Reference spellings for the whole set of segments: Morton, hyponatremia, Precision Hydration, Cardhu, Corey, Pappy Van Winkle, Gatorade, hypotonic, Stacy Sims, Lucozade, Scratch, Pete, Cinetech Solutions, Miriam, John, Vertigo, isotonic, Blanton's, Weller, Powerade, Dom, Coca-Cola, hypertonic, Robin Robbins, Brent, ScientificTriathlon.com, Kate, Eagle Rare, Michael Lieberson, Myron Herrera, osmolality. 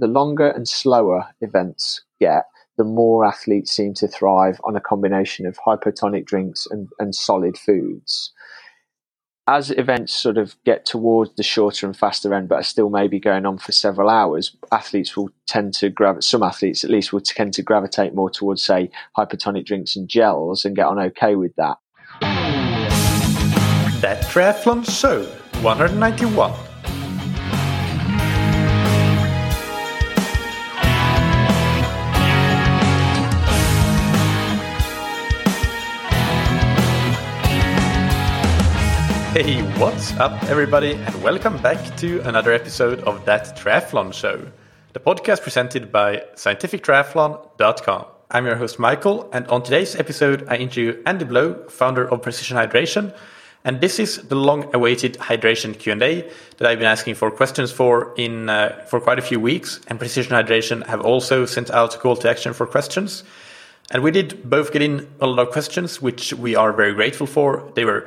the longer and slower events get, the more athletes seem to thrive on a combination of hypotonic drinks and solid foods. As events sort of get towards the shorter and faster end, but are still maybe going on for several hours, athletes will tend to gravitate, some athletes at least will tend to gravitate more towards, say, hypertonic drinks and gels and get on okay with that. That Triathlon Show 191. Hey, what's up everybody, and welcome back to another episode of That Triathlon Show, the podcast presented by ScientificTriathlon.com. I'm your host Michael, and on today's episode I interview Andy Blow, founder of Precision Hydration, and this is the long-awaited hydration Q&A that I've been asking for questions for quite a few weeks, and Precision Hydration have also sent out a call to action for questions. And we did both get in a lot of questions, which we are very grateful for. They were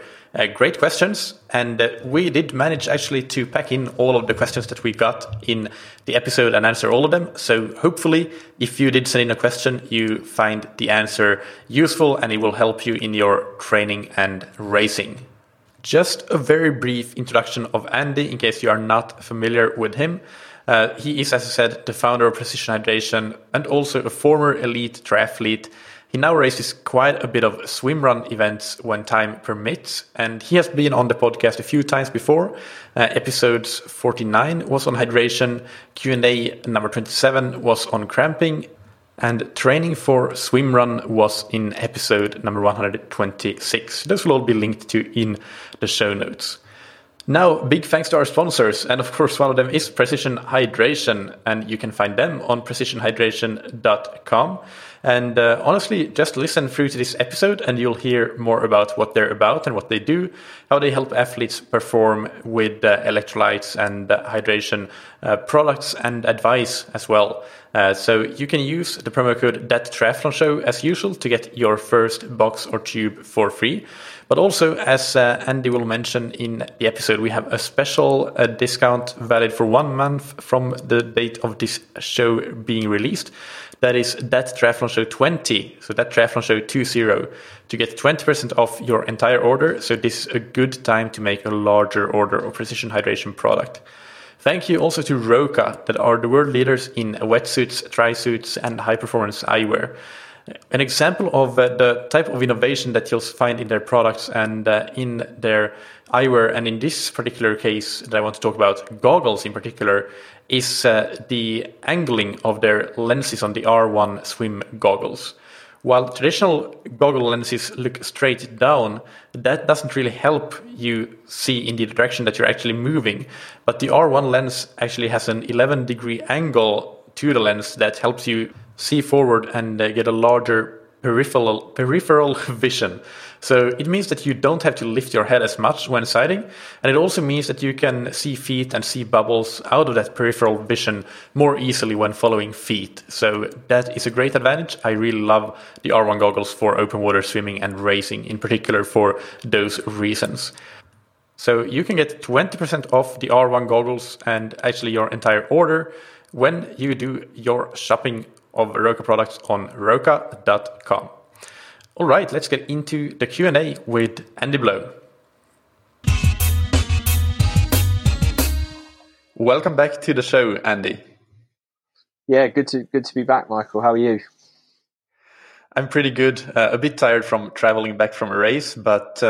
great questions, and we did manage actually to pack in all of the questions that we got in the episode and answer all of them. So hopefully, if you did send in a question, you find the answer useful and it will help you in your training and racing. Just a very brief introduction of Andy, in case you are not familiar with him. He is, as I said, the founder of Precision Hydration and also a former elite triathlete. He now races quite a bit of swim run events when time permits, and he has been on the podcast a few times before. Episodes 49 was on hydration, Q&A number 27 was on cramping, and training for swim run was in episode number 126. Those will all be linked to in the show notes. Now, big thanks to our sponsors, and of course one of them is Precision Hydration, and you can find them on precisionhydration.com. And honestly, just listen through to this episode and you'll hear more about what they're about and what they do, how they help athletes perform with electrolytes and hydration products and advice as well. So you can use the promo code ThatTriathlonShow as usual to get your first box or tube for free. But also, as Andy will mention in the episode, we have a special discount valid for 1 month from the date of this show being released. That is That Triathlon Show 20, so That Triathlon Show 20, to get 20% off your entire order. So this is a good time to make a larger order of Precision Hydration product. Thank you also to Roka, that are the world leaders in wetsuits, tri-suits, and high-performance eyewear. An example of the type of innovation that you'll find in their products and in their eyewear, and in this particular case that I want to talk about, goggles in particular, is the angling of their lenses on the R1 swim goggles. While traditional goggle lenses look straight down, that doesn't really help you see in the direction that you're actually moving. But the R1 lens actually has an 11-degree angle to the lens that helps you see forward and get a larger peripheral vision. So it means that you don't have to lift your head as much when sighting, and it also means that you can see feet and see bubbles out of that peripheral vision more easily when following feet. So that is a great advantage. I really love the R1 goggles for open water swimming and racing, in particular for those reasons. So you can get 20% off the R1 goggles and actually your entire order when you do your shopping of Roka products on roka.com. All right, let's get into the Q&A with Andy Blow. Welcome back to the show, Andy. Yeah, good to be back, Michael. How are you? I'm pretty good. A bit tired from traveling back from a race, but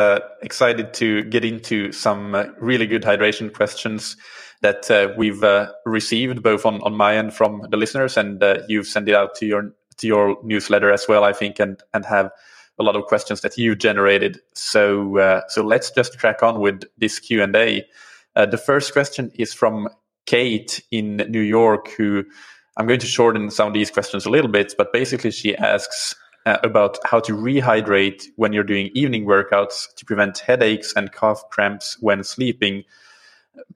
excited to get into some really good hydration questions that we've received both on my end from the listeners, and you've sent it out to your newsletter as well, I think, and have a lot of questions that you generated. So let's just crack on with this Q&A. The first question is from Kate in New York, who I'm going to shorten some of these questions a little bit, but basically she asks about how to rehydrate when you're doing evening workouts to prevent headaches and calf cramps when sleeping.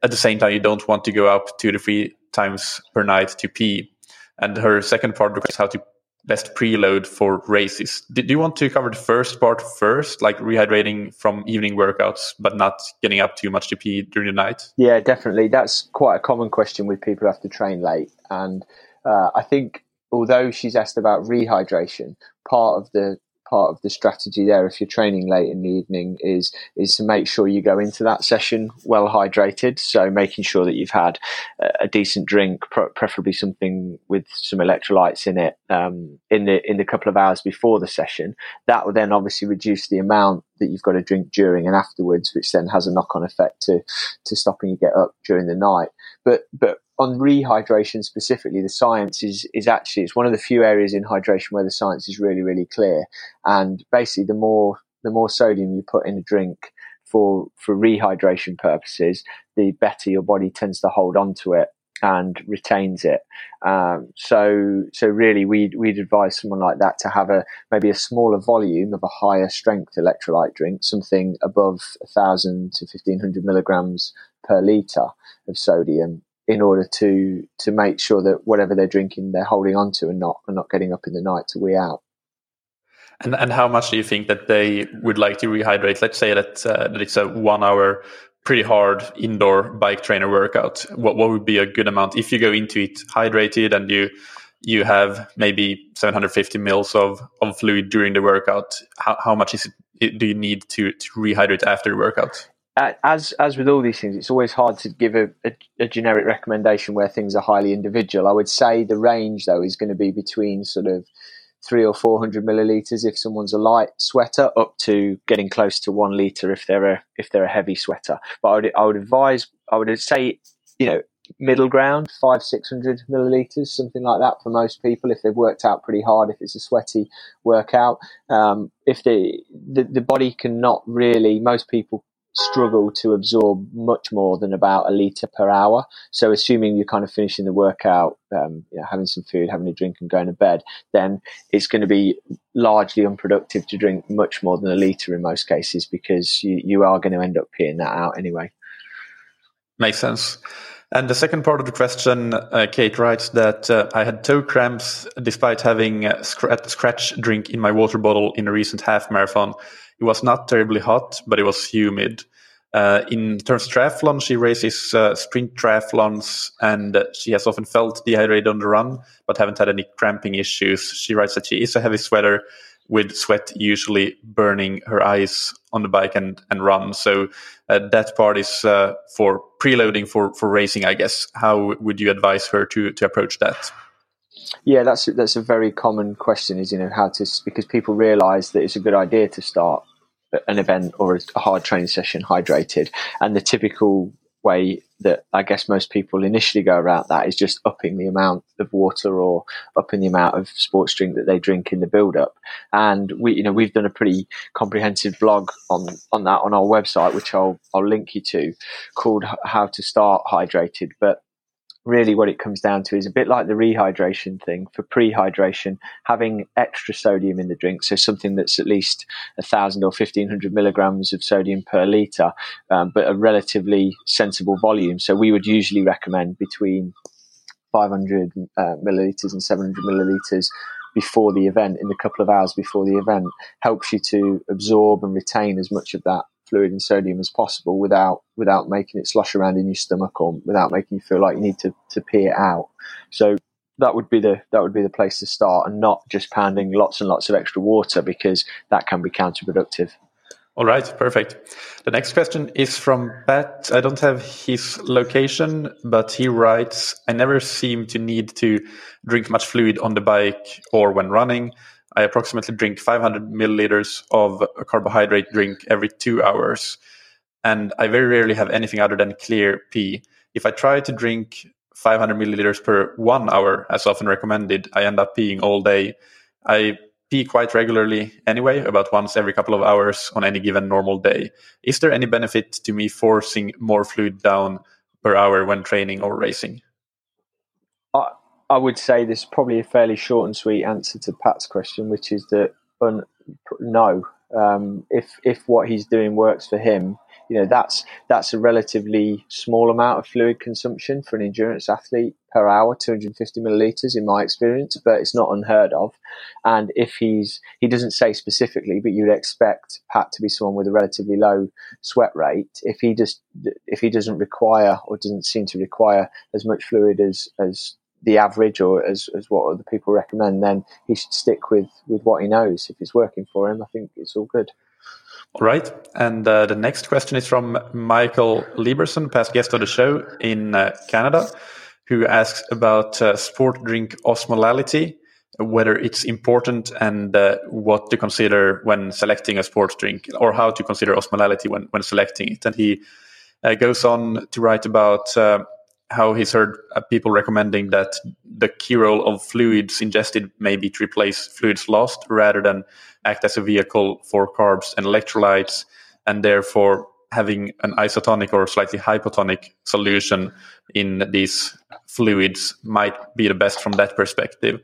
At the same time, you don't want to go up 2 to 3 times per night to pee. And her second part is how to best preload for races. Do you want to cover the first part first, like rehydrating from evening workouts, but not getting up too much to pee during the night? Yeah, definitely. That's quite a common question with people who have to train late. And I think although she's asked about rehydration, part of the strategy there, if you're training late in the evening, is to make sure you go into that session well hydrated. So making sure that you've had a decent drink, preferably something with some electrolytes in it, in the couple of hours before the session. That will then obviously reduce the amount that you've got to drink during and afterwards, which then has a knock-on effect to stopping you get up during the night. But on rehydration specifically, the science is actually, it's one of the few areas in hydration where the science is really, really clear. And basically the more sodium you put in a drink for rehydration purposes, the better your body tends to hold on to it and retains it. So really we'd advise someone like that to have maybe a smaller volume of a higher strength electrolyte drink, something above 1,000 to 1,500 milligrams per litre of sodium, in order to make sure that whatever they're drinking, they're holding on to and not getting up in the night to wee out. And how much do you think that they would like to rehydrate? Let's say that it's a 1 hour pretty hard indoor bike trainer workout. What would be a good amount if you go into it hydrated and you have maybe 750 mils of fluid during the workout? How much is it? Do you need to rehydrate after the workout? As with all these things, it's always hard to give a generic recommendation where things are highly individual. I would say the range, though, is going to be between sort of 300 or 400 milliliters if someone's a light sweater, up to getting close to 1 liter if they're a heavy sweater. But I would say, you know, middle ground, 500-600 milliliters, something like that for most people if they've worked out pretty hard, if it's a sweaty workout. If the body cannot really, most people struggle to absorb much more than about a litre per hour. So assuming you're kind of finishing the workout, having some food, having a drink and going to bed, then it's going to be largely unproductive to drink much more than a litre in most cases, because you are going to end up peeing that out anyway. Makes sense. And the second part of the question, Kate writes that I had toe cramps despite having a Scratch drink in my water bottle in a recent half marathon. It was not terribly hot, but it was humid. In terms of triathlon, she races sprint triathlons, and she has often felt dehydrated on the run, but haven't had any cramping issues. She writes that she is a heavy sweater, with sweat usually burning her eyes on the bike and run. So that part is for preloading for racing, I guess. How would you advise her to approach that? Yeah, that's a very common question, is, you know, how to, because people realize that it's a good idea to start an event or a hard training session hydrated. And the typical way that I guess most people initially go about that is just upping the amount of water or upping the amount of sports drink that they drink in the build-up. And we've done a pretty comprehensive blog on that on our website, which I'll link you to, called How to Start Hydrated. But really what it comes down to is a bit like the rehydration thing. For prehydration, having extra sodium in the drink, so something that's at least 1,000 or 1,500 milligrams of sodium per litre, but a relatively sensible volume. So we would usually recommend between 500 millilitres and 700 millilitres before the event, in the couple of hours before the event. Helps you to absorb and retain as much of that fluid and sodium as possible without making it slosh around in your stomach, or without making you feel like you need to pee it out. So that would be the place to start, and not just pounding lots and lots of extra water, because that can be counterproductive. All right, perfect. The next question is from Pat. I don't have his location, but he writes, I never seem to need to drink much fluid on the bike or when running. I approximately drink 500 milliliters of a carbohydrate drink every 2 hours, and I very rarely have anything other than clear pee. If I try to drink 500 milliliters per 1 hour, as often recommended, I end up peeing all day. I pee quite regularly anyway, about once every couple of hours on any given normal day. Is there any benefit to me forcing more fluid down per hour when training or racing? I would say this is probably a fairly short and sweet answer to Pat's question, which is that no. If what he's doing works for him, you know, that's a relatively small amount of fluid consumption for an endurance athlete per hour, 250 milliliters in my experience, but it's not unheard of. And if he doesn't say specifically, but you'd expect Pat to be someone with a relatively low sweat rate. If he doesn't require or doesn't seem to require as much fluid as the average or as what other people recommend, then he should stick with what he knows. If it's working for him, I think it's all good. All right. And the next question is from Michael Lieberson, past guest on the show in Canada, who asks about sport drink osmolality, whether it's important and what to consider when selecting a sports drink, or how to consider osmolality when selecting it. And he goes on to write about how he's heard people recommending that the key role of fluids ingested may be to replace fluids lost rather than act as a vehicle for carbs and electrolytes, and therefore having an isotonic or slightly hypotonic solution in these fluids might be the best from that perspective,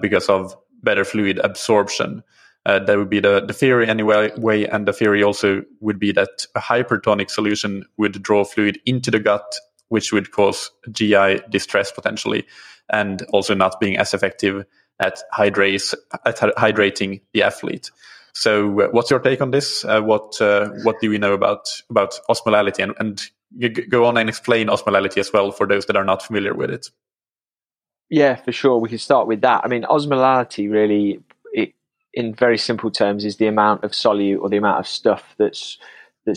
because of better fluid absorption. That would be the theory anyway, and the theory also would be that a hypertonic solution would draw fluid into the gut, which would cause GI distress potentially, and also not being as effective at hydrating the athlete. So what's your take on this? What do we know about osmolality? And go on and explain osmolality as well for those that are not familiar with it. Yeah, for sure. We can start with that. I mean, osmolality really, in very simple terms, is the amount of solute or the amount of stuff that's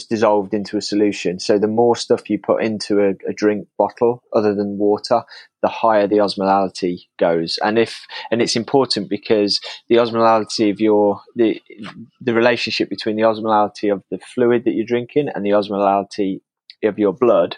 dissolved into a solution. So the more stuff you put into a drink bottle other than water, the higher the osmolality goes. And it's important because the osmolality of the relationship between the osmolality of the fluid that you're drinking and the osmolality of your blood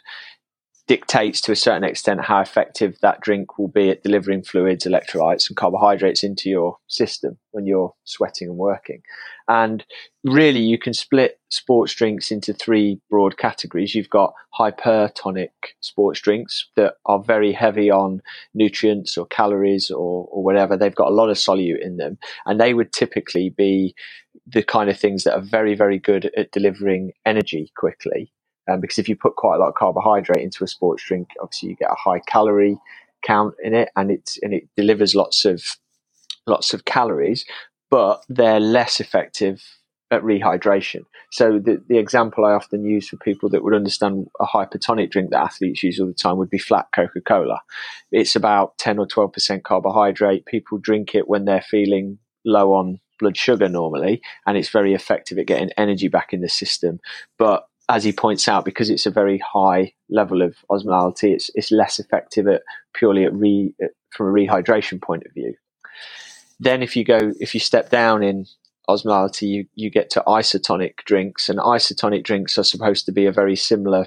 dictates to a certain extent how effective that drink will be at delivering fluids, electrolytes and carbohydrates into your system when you're sweating and working. And really, you can split sports drinks into three broad categories. You've got hypertonic sports drinks that are very heavy on nutrients or calories or whatever. They've got a lot of solute in them, and they would typically be the kind of things that are very, very good at delivering energy quickly. Because if you put quite a lot of carbohydrate into a sports drink, obviously you get a high calorie count in it, and it delivers lots of calories, but they're less effective at rehydration. So the example I often use for people that would understand a hypertonic drink that athletes use all the time would be flat Coca-Cola. It's about 10 or 12% carbohydrate. People drink it when they're feeling low on blood sugar normally, and it's very effective at getting energy back in the system. But as he points out, because it's a very high level of osmolality, it's less effective at purely from a rehydration point of view. Then if you step down in osmolality, you get to isotonic drinks, and isotonic drinks are supposed to be a very similar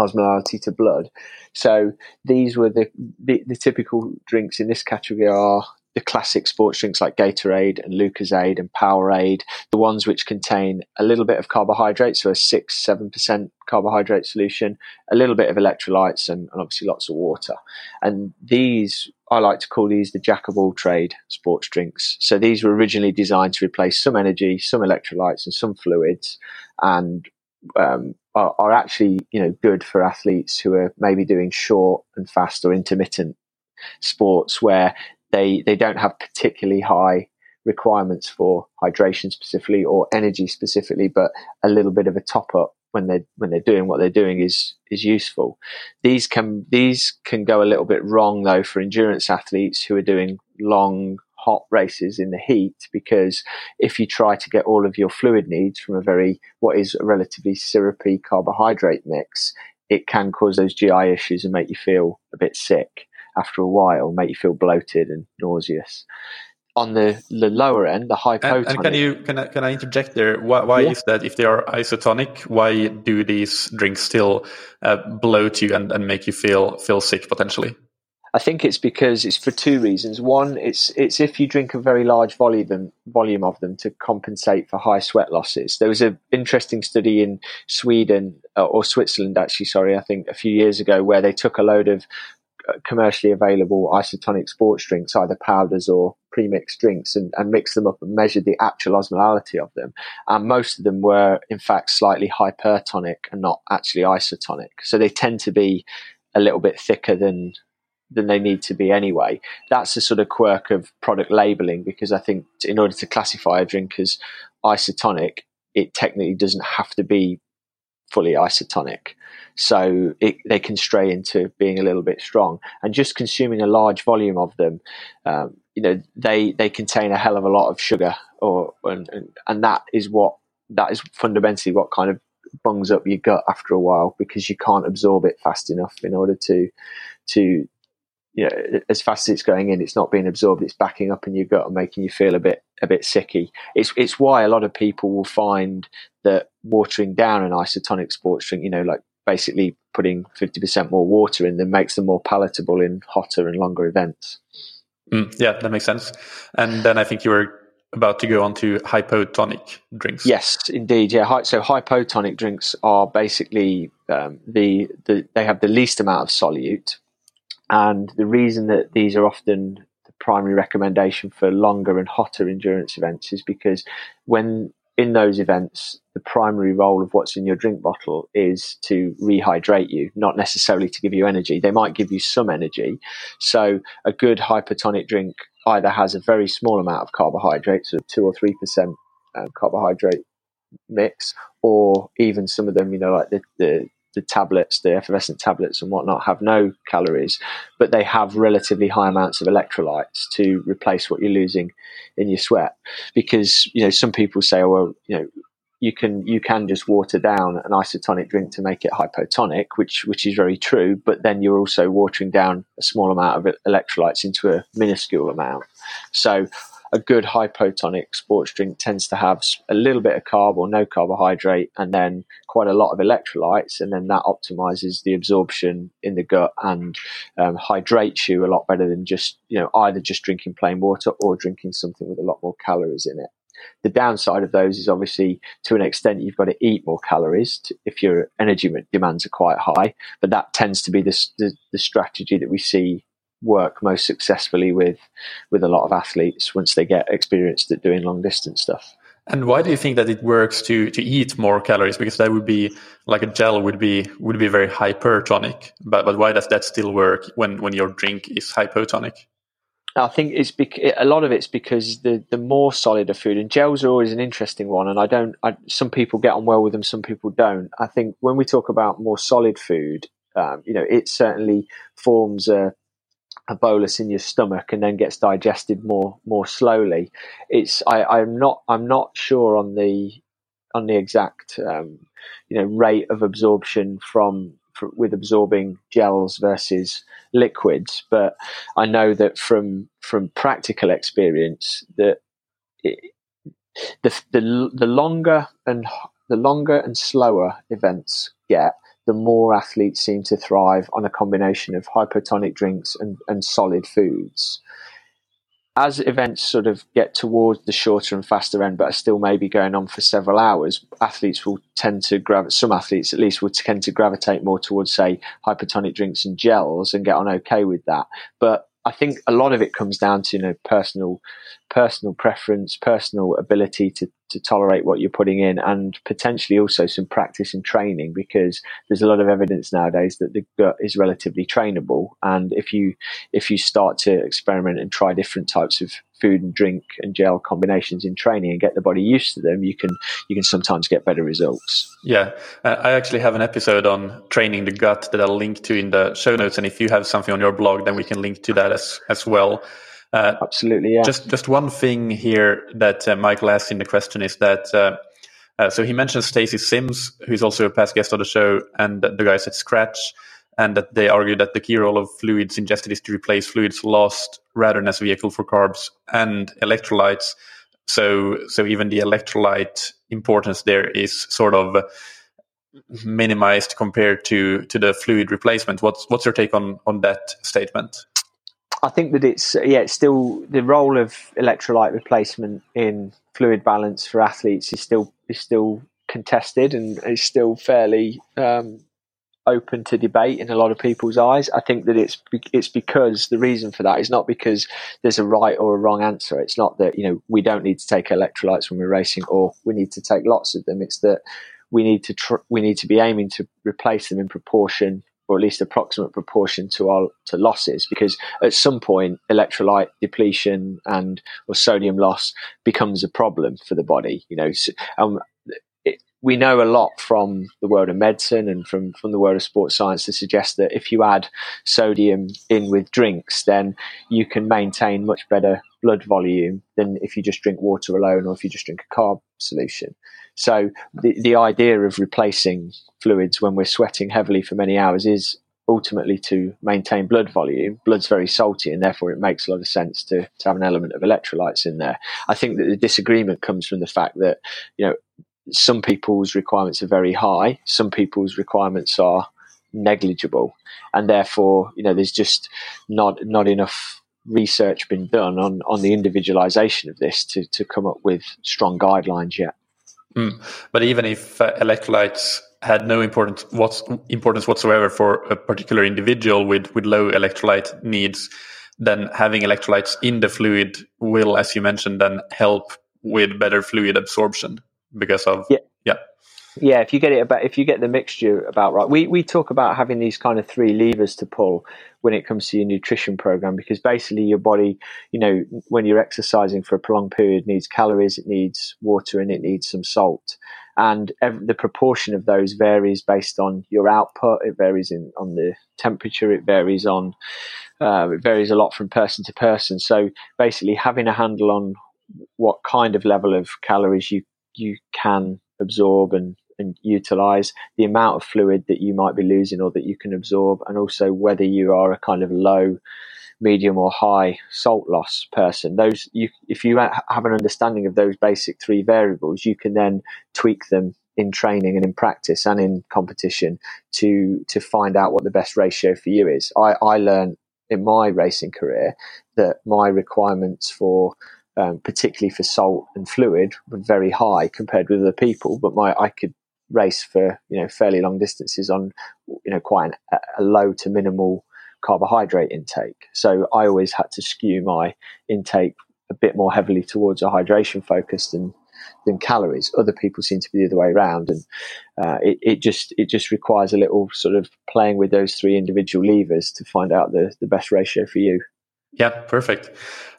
osmolality to blood. So these were the typical drinks in this category are the classic sports drinks like Gatorade and Lucozade and Powerade, the ones which contain a little bit of carbohydrate, so a 6-7% carbohydrate solution, a little bit of electrolytes, and obviously lots of water. And these, I like to call these the jack of all trade sports drinks. So these were originally designed to replace some energy, some electrolytes and some fluids, and are actually, you know, good for athletes who are maybe doing short and fast or intermittent sports where they don't have particularly high requirements for hydration specifically or energy specifically, but a little bit of a top up when they're doing what they're doing is useful. These can go a little bit wrong though for endurance athletes who are doing long hot races in the heat, because if you try to get all of your fluid needs from what is a relatively syrupy carbohydrate mix, it can cause those GI issues and make you feel a bit sick after a while, make you feel bloated and nauseous. On the lower end, the hypotonic. And can I interject there? Why is that? If they are isotonic, why do these drinks still bloat you and make you feel sick potentially? I think it's because it's for two reasons. One, it's if you drink a very large volume of them to compensate for high sweat losses. There was an interesting study in Sweden or Switzerland, actually, sorry, I think a few years ago, where they took a load of commercially available isotonic sports drinks, either powders or pre-mixed drinks and mixed them up and measured the actual osmolality of them. And most of them were, in fact, slightly hypertonic and not actually isotonic. So they tend to be a little bit thicker than they need to be anyway. That's a sort of quirk of product labeling, because I think in order to classify a drink as isotonic, it technically doesn't have to be fully isotonic. So they can stray into being a little bit strong, and just consuming a large volume of them, they contain a hell of a lot of sugar, and that is fundamentally what kind of bungs up your gut after a while, because you can't absorb it fast enough in order to as fast as it's going in, it's not being absorbed, it's backing up in your gut and making you feel a bit sicky. It's why a lot of people will find that watering down an isotonic sports drink, like basically putting 50% more water in them, makes them more palatable in hotter and longer events. Yeah, that makes sense. And then I think you were about to go on to hypotonic drinks. Yes, indeed. Yeah. So hypotonic drinks are basically they have the least amount of solute. And the reason that these are often the primary recommendation for longer and hotter endurance events is because when in those events, the primary role of what's in your drink bottle is to rehydrate you, not necessarily to give you energy. They might give you some energy. So a good hypertonic drink either has a very small amount of carbohydrates, so 2 or 3% carbohydrate mix, or even some of them, like the tablets, the effervescent tablets and whatnot, have no calories, but they have relatively high amounts of electrolytes to replace what you're losing in your sweat. Because some people say, you can just water down an isotonic drink to make it hypotonic, which is very true, but then you're also watering down a small amount of electrolytes into a minuscule amount. So a good hypotonic sports drink tends to have a little bit of carb or no carbohydrate, and then quite a lot of electrolytes, and then that optimizes the absorption in the gut and hydrates you a lot better than just either just drinking plain water or drinking something with a lot more calories in it. The downside of those is obviously, to an extent, you've got to eat more calories if your energy demands are quite high, but that tends to be the strategy that we see work most successfully with a lot of athletes once they get experienced at doing long distance stuff. And why do you think that it works to eat more calories? Because that would be like a gel would be very hypertonic. But why does that still work when your drink is hypotonic? I think a lot of it's because the more solid a food, and gels are always an interesting one, and some people get on well with them, some people don't. I think when we talk about more solid food, it certainly forms a bolus in your stomach and then gets digested more slowly. I'm not sure on the exact rate of absorption with absorbing gels versus liquids, but I know that from practical experience that the longer and slower events get, the more athletes seem to thrive on a combination of hypotonic drinks and solid foods. As events sort of get towards the shorter and faster end, but are still maybe going on for several hours, some athletes will tend to gravitate more towards, say, hypotonic drinks and gels and get on okay with that. But I think a lot of it comes down to personal preference, personal ability to tolerate what you're putting in, and potentially also some practice and training, because there's a lot of evidence nowadays that the gut is relatively trainable. And if you start to experiment and try different types of food and drink and gel combinations in training and get the body used to them, you can sometimes get better results. Yeah, I actually have an episode on training the gut that I'll link to in the show notes, and if you have something on your blog, then we can link to that as well. Absolutely, yeah. Just one thing here that Michael asked in the question is that so he mentions Stacy Sims, who's also a past guest on the show, and the guys at Scratch, and that they argue that the key role of fluids ingested is to replace fluids lost rather than as a vehicle for carbs and electrolytes. So even the electrolyte importance there is sort of minimized compared to the fluid replacement. What's your take on that statement? I think that it's still the role of electrolyte replacement in fluid balance for athletes is still contested, and is still fairly open to debate in a lot of people's eyes. I think that it's because the reason for that is not because there's a right or a wrong answer. It's not that, you know, we don't need to take electrolytes when we're racing, or we need to take lots of them. It's that we need to be aiming to replace them in proportion, or at least approximate proportion, to our losses, because at some point electrolyte depletion and or sodium loss becomes a problem for the body. You know, we know a lot from the world of medicine and from the world of sports science to suggest that if you add sodium in with drinks, then you can maintain much better blood volume than if you just drink water alone, or if you just drink a carb solution. So the idea of replacing fluids when we're sweating heavily for many hours is ultimately to maintain blood volume. Blood's very salty, and therefore it makes a lot of sense to have an element of electrolytes in there. I think that the disagreement comes from the fact that, you know, some people's requirements are very high, some people's requirements are negligible, and therefore, you know, there's just not enough research been done on the individualization of this to come up with strong guidelines yet. But even if electrolytes had no importance whatsoever for a particular individual with low electrolyte needs, then having electrolytes in the fluid will, as you mentioned, then help with better fluid absorption. Because of yeah, if you get the mixture about right, we talk about having these kind of three levers to pull when it comes to your nutrition program, because basically your body, you know, when you're exercising for a prolonged period, needs calories, it needs water, and it needs some salt. And the proportion of those varies based on your output. It varies on the temperature. It varies it varies a lot from person to person. So basically, having a handle on what kind of level of calories you can absorb and utilize, the amount of fluid that you might be losing or that you can absorb, and also whether you are a kind of low, medium or high salt loss person. Those, if you have an understanding of those basic three variables, you can then tweak them in training and in practice and in competition to find out what the best ratio for you is. I learned in my racing career that my requirements for particularly for salt and fluid were very high compared with other people, but I could race for, you know, fairly long distances on, you know, quite a low to minimal carbohydrate intake. So I always had to skew my intake a bit more heavily towards a hydration focus than calories. Other people seem to be the other way around, and it just requires a little sort of playing with those three individual levers to find out the best ratio for you. Yeah, perfect.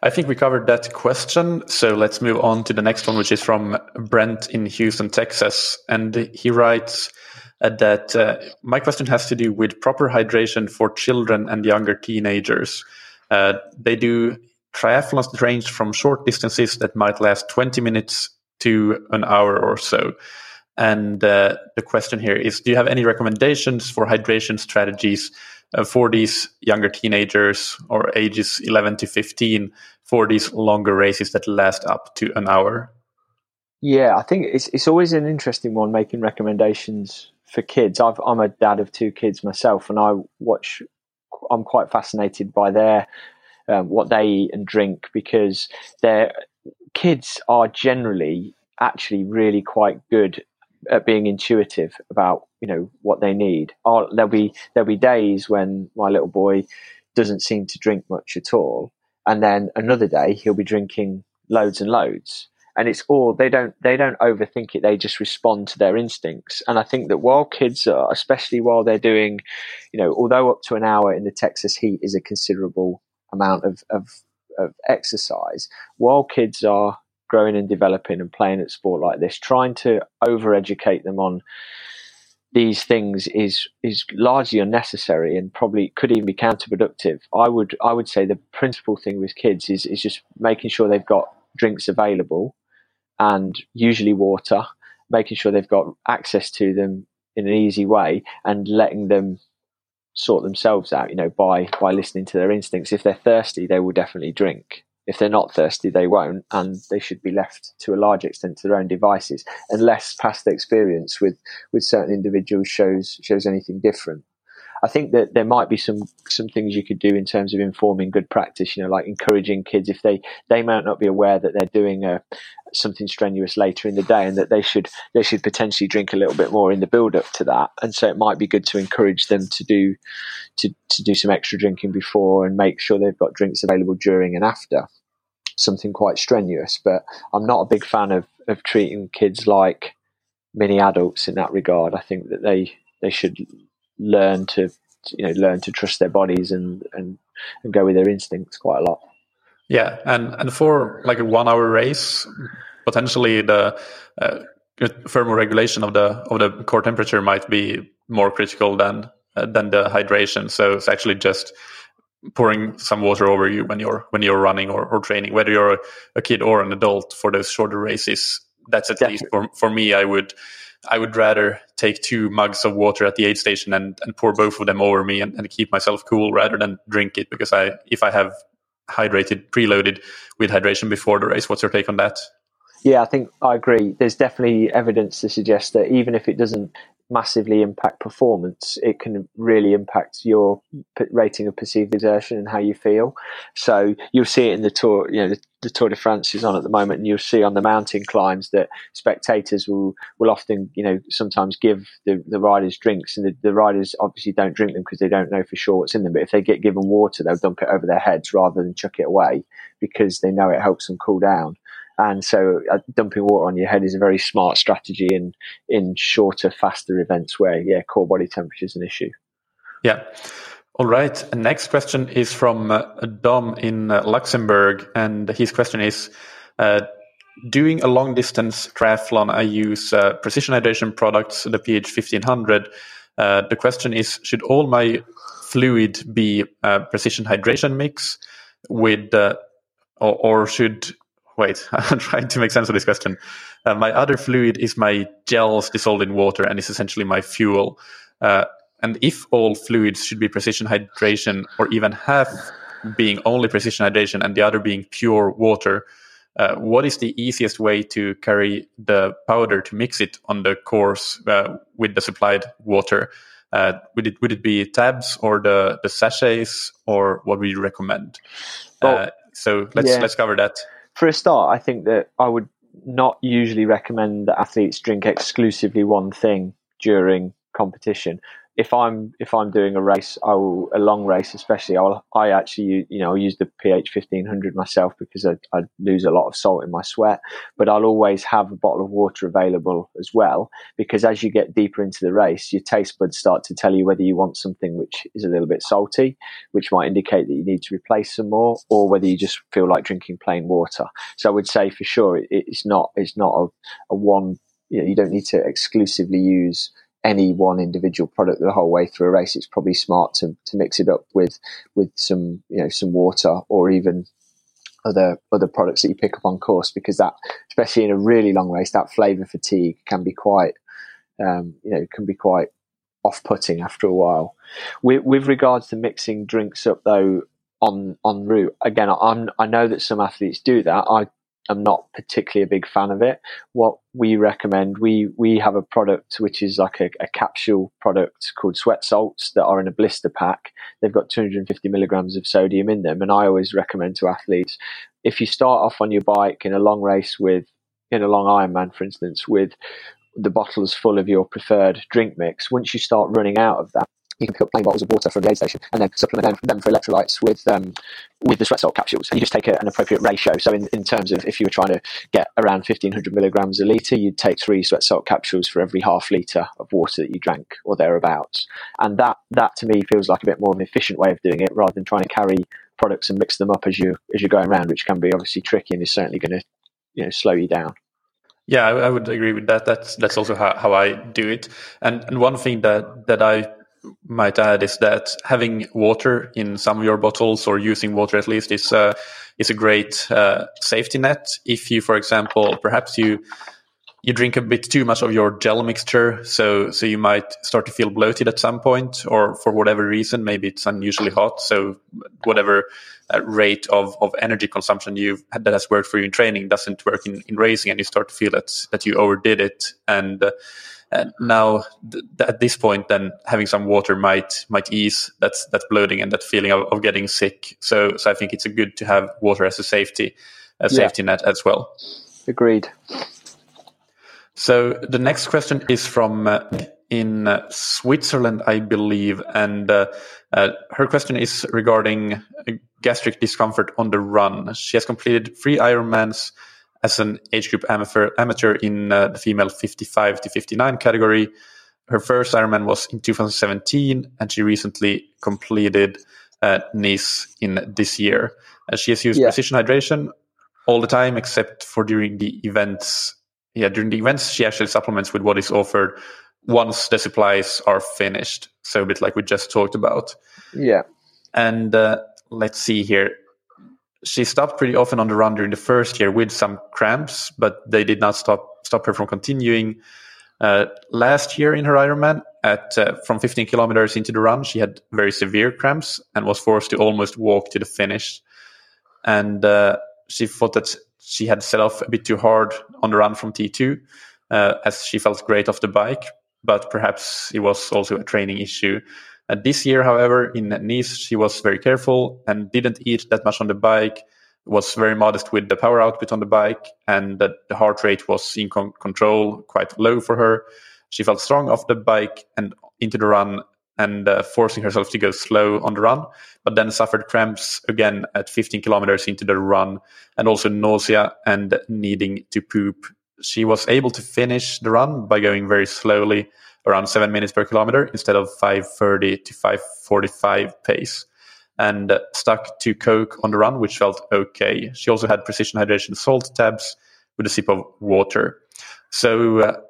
I think we covered that question. So let's move on to the next one, which is from Brent in Houston, Texas. And he writes that my question has to do with proper hydration for children and younger teenagers. They do triathlons that range from short distances that might last 20 minutes to an hour or so. And the question here is, do you have any recommendations for hydration strategies for these younger teenagers, or ages 11 to 15, for these longer races that last up to an hour? Yeah, I think it's always an interesting one, making recommendations for kids. I'm a dad of two kids myself, and I'm quite fascinated by their what they eat and drink, because their kids are generally actually really quite good at being intuitive about, you know, what they need. There'll be days when my little boy doesn't seem to drink much at all, and then another day he'll be drinking loads and loads, and it's all, they don't overthink it, they just respond to their instincts. And I think that while kids are, especially while they're doing, you know, although up to an hour in the Texas heat is a considerable amount of exercise, while kids are growing and developing and playing at sport like this, trying to over-educate them on these things is largely unnecessary and probably could even be counterproductive. I would say the principal thing with kids is just making sure they've got drinks available, and usually water, making sure they've got access to them in an easy way, and letting them sort themselves out, you know, by listening to their instincts. If they're thirsty, they will definitely drink. If they're not thirsty, they won't, and they should be left to a large extent to their own devices, unless past experience with certain individuals shows anything different. I think that there might be some things you could do in terms of informing good practice, you know, like encouraging kids if they might not be aware that they're doing something strenuous later in the day, and that they should potentially drink a little bit more in the build up to that. And so it might be good to encourage them to do some extra drinking before, and make sure they've got drinks available during and after something quite strenuous. But I'm not a big fan of treating kids like mini adults in that regard. I think that they should learn to trust their bodies and go with their instincts quite a lot. Yeah, and for like a 1 hour race, potentially the thermal regulation of the core temperature might be more critical than the hydration. So it's actually just pouring some water over you when you're running or training, whether you're a kid or an adult. For those shorter races, that's at least for me. I would rather take two mugs of water at the aid station and pour both of them over me and keep myself cool, rather than drink it, because if I have hydrated, preloaded with hydration before the race. What's your take on that? Yeah, I think I agree. There's definitely evidence to suggest that even if it doesn't massively impact performance, it can really impact your rating of perceived exertion and how you feel. So you'll see it in the Tour, you know, the Tour de France is on at the moment, and you'll see on the mountain climbs that spectators will often, you know, sometimes give the riders drinks, and the riders obviously don't drink them because they don't know for sure what's in them. But if they get given water, they'll dump it over their heads rather than chuck it away, because they know it helps them cool down. And so dumping water on your head is a very smart strategy in shorter, faster events where, core body temperature is an issue. Yeah. All right. Next question is from Dom in Luxembourg. And his question is, doing a long distance triathlon, I use Precision Hydration products, the pH 1500. The question is, should all my fluid be Precision Hydration mix with, or should... Wait, I'm trying to make sense of this question. My other fluid is my gels dissolved in water and is essentially my fuel. And if all fluids should be Precision Hydration, or even half being only Precision Hydration and the other being pure water, what is the easiest way to carry the powder to mix it on the course with the supplied water? Would it be tabs or the sachets, or what would you recommend? Let's cover that. For a start, I think that I would not usually recommend that athletes drink exclusively one thing during competition. If I'm doing a race, a long race especially, I'll use the pH 1500 myself, because I lose a lot of salt in my sweat, but I'll always have a bottle of water available as well, because as you get deeper into the race, your taste buds start to tell you whether you want something which is a little bit salty, which might indicate that you need to replace some more, or whether you just feel like drinking plain water. So I would say for sure it's not a one, you know, you don't need to exclusively use any one individual product the whole way through a race. It's probably smart to mix it up with some, you know, some water, or even other products that you pick up on course, because that, especially in a really long race, that flavor fatigue can be quite off-putting after a while. With regards to mixing drinks up though on route, again, I know that some athletes do that. I'm not particularly a big fan of it. What we recommend, we have a product which is like a capsule product called Sweat Salts that are in a blister pack. They've got 250 milligrams of sodium in them. And I always recommend to athletes, if you start off on your bike in a long race in a long Ironman, for instance, with the bottles full of your preferred drink mix, once you start running out of that, you can pick up plain bottles of water from the aid station and then supplement them for electrolytes with the Sweat Salt capsules. And you just take an appropriate ratio. So in terms of, if you were trying to get around 1,500 milligrams a litre, you'd take 3 Sweat Salt capsules for every half litre of water that you drank, or thereabouts. And that to me feels like a bit more of an efficient way of doing it, rather than trying to carry products and mix them up as you're going around, which can be obviously tricky and is certainly going to, you know, slow you down. Yeah, I would agree with that. That's also how I do it. And one thing that I might add is that having water in some of your bottles, or using water at least, is a great safety net. If you, for example, perhaps you drink a bit too much of your gel mixture, so you might start to feel bloated at some point, or for whatever reason, maybe it's unusually hot. So whatever rate of energy consumption that has worked for you in training doesn't work in racing, and you start to feel that you overdid it. And Now, at this point, then having some water might ease that bloating and that feeling of getting sick. So I think it's good to have water as a safety net as well. Agreed. So the next question is from in Switzerland, I believe, and her question is regarding gastric discomfort on the run. She has completed 3 Ironmans as an age group amateur in the female 55 to 59 category. Her first Ironman was in 2017, and she recently completed Nice in this year. She has used Precision Hydration all the time, except for during the events. Yeah, during the events, she actually supplements with what is offered once the supplies are finished. So a bit like we just talked about. Yeah. And let's see here. She stopped pretty often on the run during the first year with some cramps, but they did not stop her from continuing. Last year in her Ironman, from 15 kilometers into the run, she had very severe cramps and was forced to almost walk to the finish. And she thought that she had set off a bit too hard on the run from T2, as she felt great off the bike, but perhaps it was also a training issue. This year, however, in Nice, she was very careful and didn't eat that much on the bike, was very modest with the power output on the bike, and that the heart rate was in control, quite low for her. She felt strong off the bike and into the run, and forcing herself to go slow on the run, but then suffered cramps again at 15 kilometers into the run, and also nausea and needing to poop. She was able to finish the run by going very slowly, around 7 minutes per kilometer instead of 5:30 to 5:45 pace, and stuck to Coke on the run, which felt okay. She also had Precision Hydration salt tabs with a sip of water. So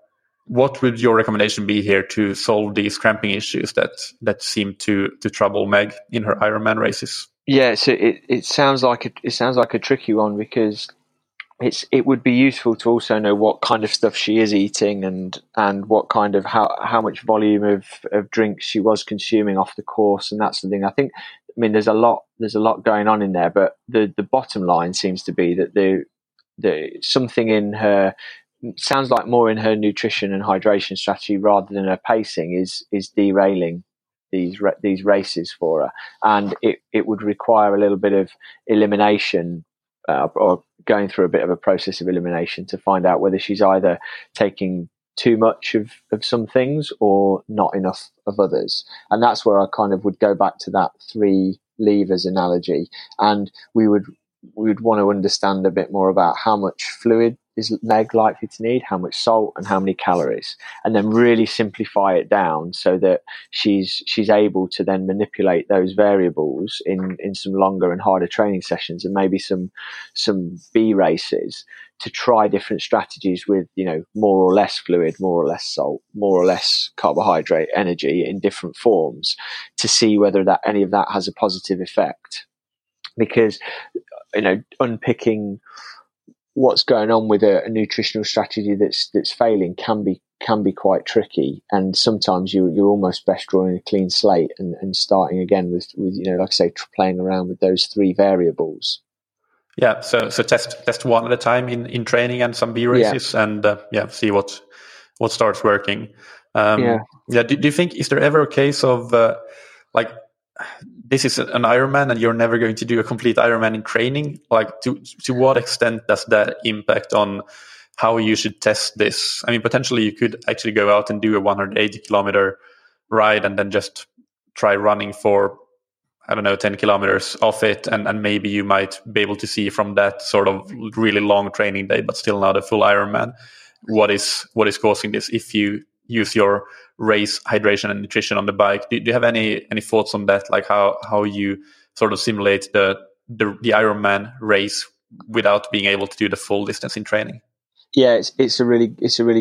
what would your recommendation be here to solve these cramping issues that seem to trouble Meg in her Ironman races? Yeah, so it sounds like a tricky one, because it would be useful to also know what kind of stuff she is eating and what kind of how much volume of drinks she was consuming off the course and that sort of thing. I think, I mean, there's a lot going on in there, but the bottom line seems to be that the something in her, sounds like more in her nutrition and hydration strategy rather than her pacing, is derailing these races for her, and it would require a little bit of elimination. Or going through a bit of a process of elimination to find out whether she's either taking too much of some things or not enough of others. And that's where I kind of would go back to that 3 levers analogy. And we would want to understand a bit more about how much fluid is Meg likely to need, how much salt, and how many calories, and then really simplify it down so that she's able to then manipulate those variables in some longer and harder training sessions, and maybe some B races, to try different strategies with, you know, more or less fluid, more or less salt, more or less carbohydrate, energy in different forms, to see whether that any of that has a positive effect. Because, you know, unpicking what's going on with a nutritional strategy that's failing can be quite tricky, and sometimes you're almost best drawing a clean slate and starting again with, you know, like I say, playing around with those 3 variables. Yeah, so test one at a time in training and some B races, and see what starts working. Do you think, is there ever a case of like, this is an Ironman and you're never going to do a complete Ironman in training? Like, to what extent does that impact on how you should test this? I mean, potentially you could actually go out and do a 180 kilometer ride and then just try running for, I don't know, 10 kilometers off it. And maybe you might be able to see from that sort of really long training day, but still not a full Ironman, what is causing this if you use your race hydration and nutrition on the bike. Do you have any thoughts on that? Like how you sort of simulate the Ironman race without being able to do the full distance in training? Yeah, it's a really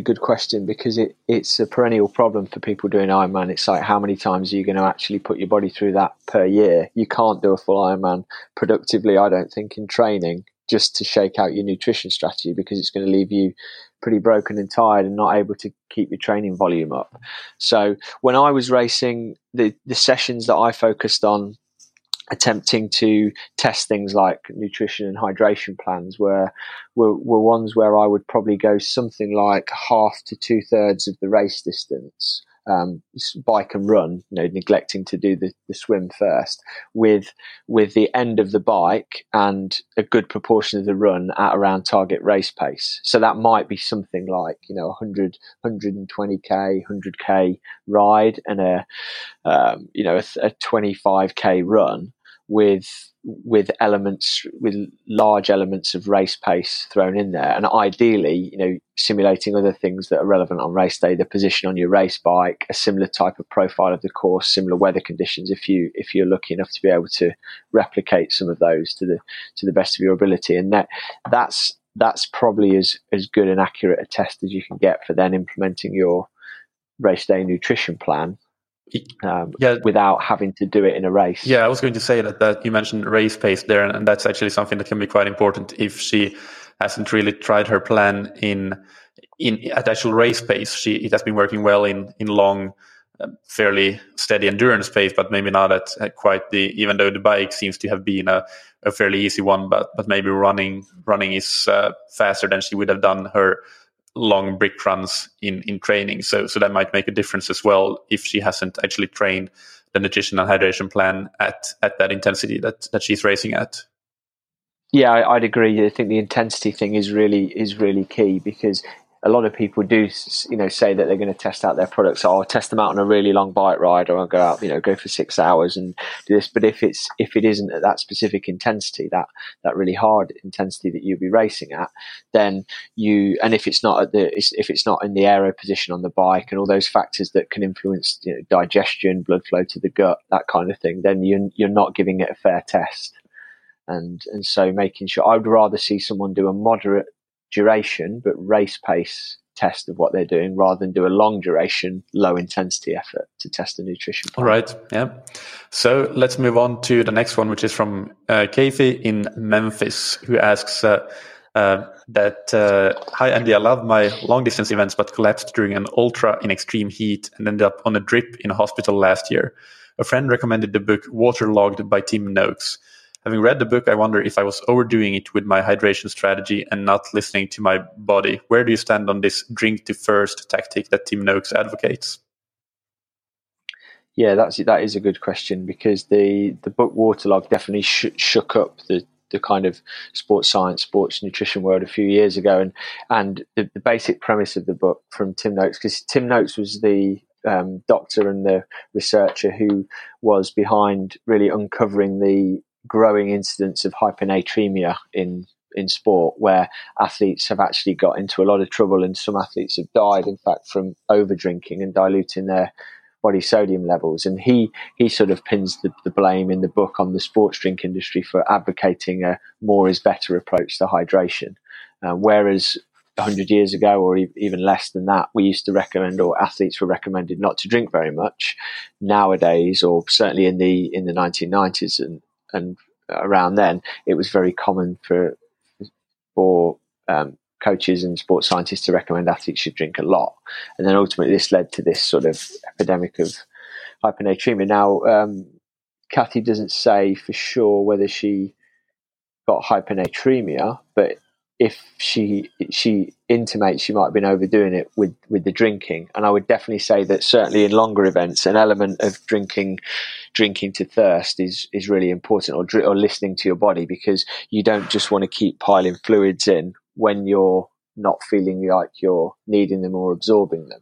good question, because it's a perennial problem for people doing Ironman. It's like, how many times are you going to actually put your body through that per year? You can't do a full Ironman productively, I don't think, in training, just to shake out your nutrition strategy, because it's going to leave you pretty broken and tired and not able to keep your training volume up. So when I was racing, the sessions that I focused on attempting to test things like nutrition and hydration plans were ones where I would probably go something like half to 2/3 of the race distance, bike and run, you know, neglecting to do the swim first, with the end of the bike and a good proportion of the run at around target race pace. So that might be something like, you know, 100, 120k, 100k ride and a 25k run with elements, with large elements of race pace thrown in there. And ideally, you know, simulating other things that are relevant on race day, the position on your race bike, a similar type of profile of the course, similar weather conditions, if you're lucky enough to be able to replicate some of those to the best of your ability. And that's probably as good and accurate a test as you can get for then implementing your race day nutrition plan. Without having to do it in a race. Yeah, I was going to say that you mentioned race pace there, and that's actually something that can be quite important if she hasn't really tried her plan in at actual race pace. It has been working well in long, fairly steady endurance pace, but maybe not at quite the. Even though the bike seems to have been a fairly easy one, but maybe running is faster than she would have done her long brick runs in training. So that might make a difference as well if she hasn't actually trained the nutrition and hydration plan at that intensity that she's racing at. Yeah, I'd agree. I think the intensity thing is really key, because a lot of people do, you know, say that they're going to test out their products. So I'll test them out on a really long bike ride, or I'll go out, you know, go for 6 hours and do this. But if it isn't at that specific intensity, that really hard intensity that you'll be racing at, then if it's not in the aero position on the bike and all those factors that can influence, you know, digestion, blood flow to the gut, that kind of thing, then you're not giving it a fair test. And so making sure, I would rather see someone do a moderate duration but race pace test of what they're doing, rather than do a long duration, low intensity effort to test the nutrition plan. All right, yeah. So let's move on to the next one, which is from Kathy in Memphis, who asks that hi Andy, I love my long distance events but collapsed during an ultra in extreme heat and ended up on a drip in a hospital last year. A friend recommended the book Waterlogged by Tim Noakes. Having read the book, I wonder if I was overdoing it with my hydration strategy and not listening to my body. Where do you stand on this drink to first tactic that Tim Noakes advocates? Yeah, that is a good question, because the book Waterlogged definitely shook up the kind of sports science, sports nutrition world a few years ago. And the basic premise of the book from Tim Noakes, because Tim Noakes was the doctor and the researcher who was behind really uncovering the growing incidence of hyponatremia in sport, where athletes have actually got into a lot of trouble, and some athletes have died, in fact, from over drinking and diluting their body sodium levels. And he sort of pins the blame in the book on the sports drink industry for advocating a more is better approach to hydration, whereas 100 years ago, or even less than that, we used to recommend, or athletes were recommended, not to drink very much. Nowadays, or certainly in the 1990s and around then, it was very common for coaches and sports scientists to recommend athletes should drink a lot. And then ultimately this led to this sort of epidemic of hyponatremia. Now, Kathy doesn't say for sure whether she got hyponatremia, but if she intimates she might have been overdoing it with the drinking. And I would definitely say that certainly in longer events, an element of drinking to thirst is really important, or listening to your body, because you don't just want to keep piling fluids in when you're not feeling like you're needing them or absorbing them.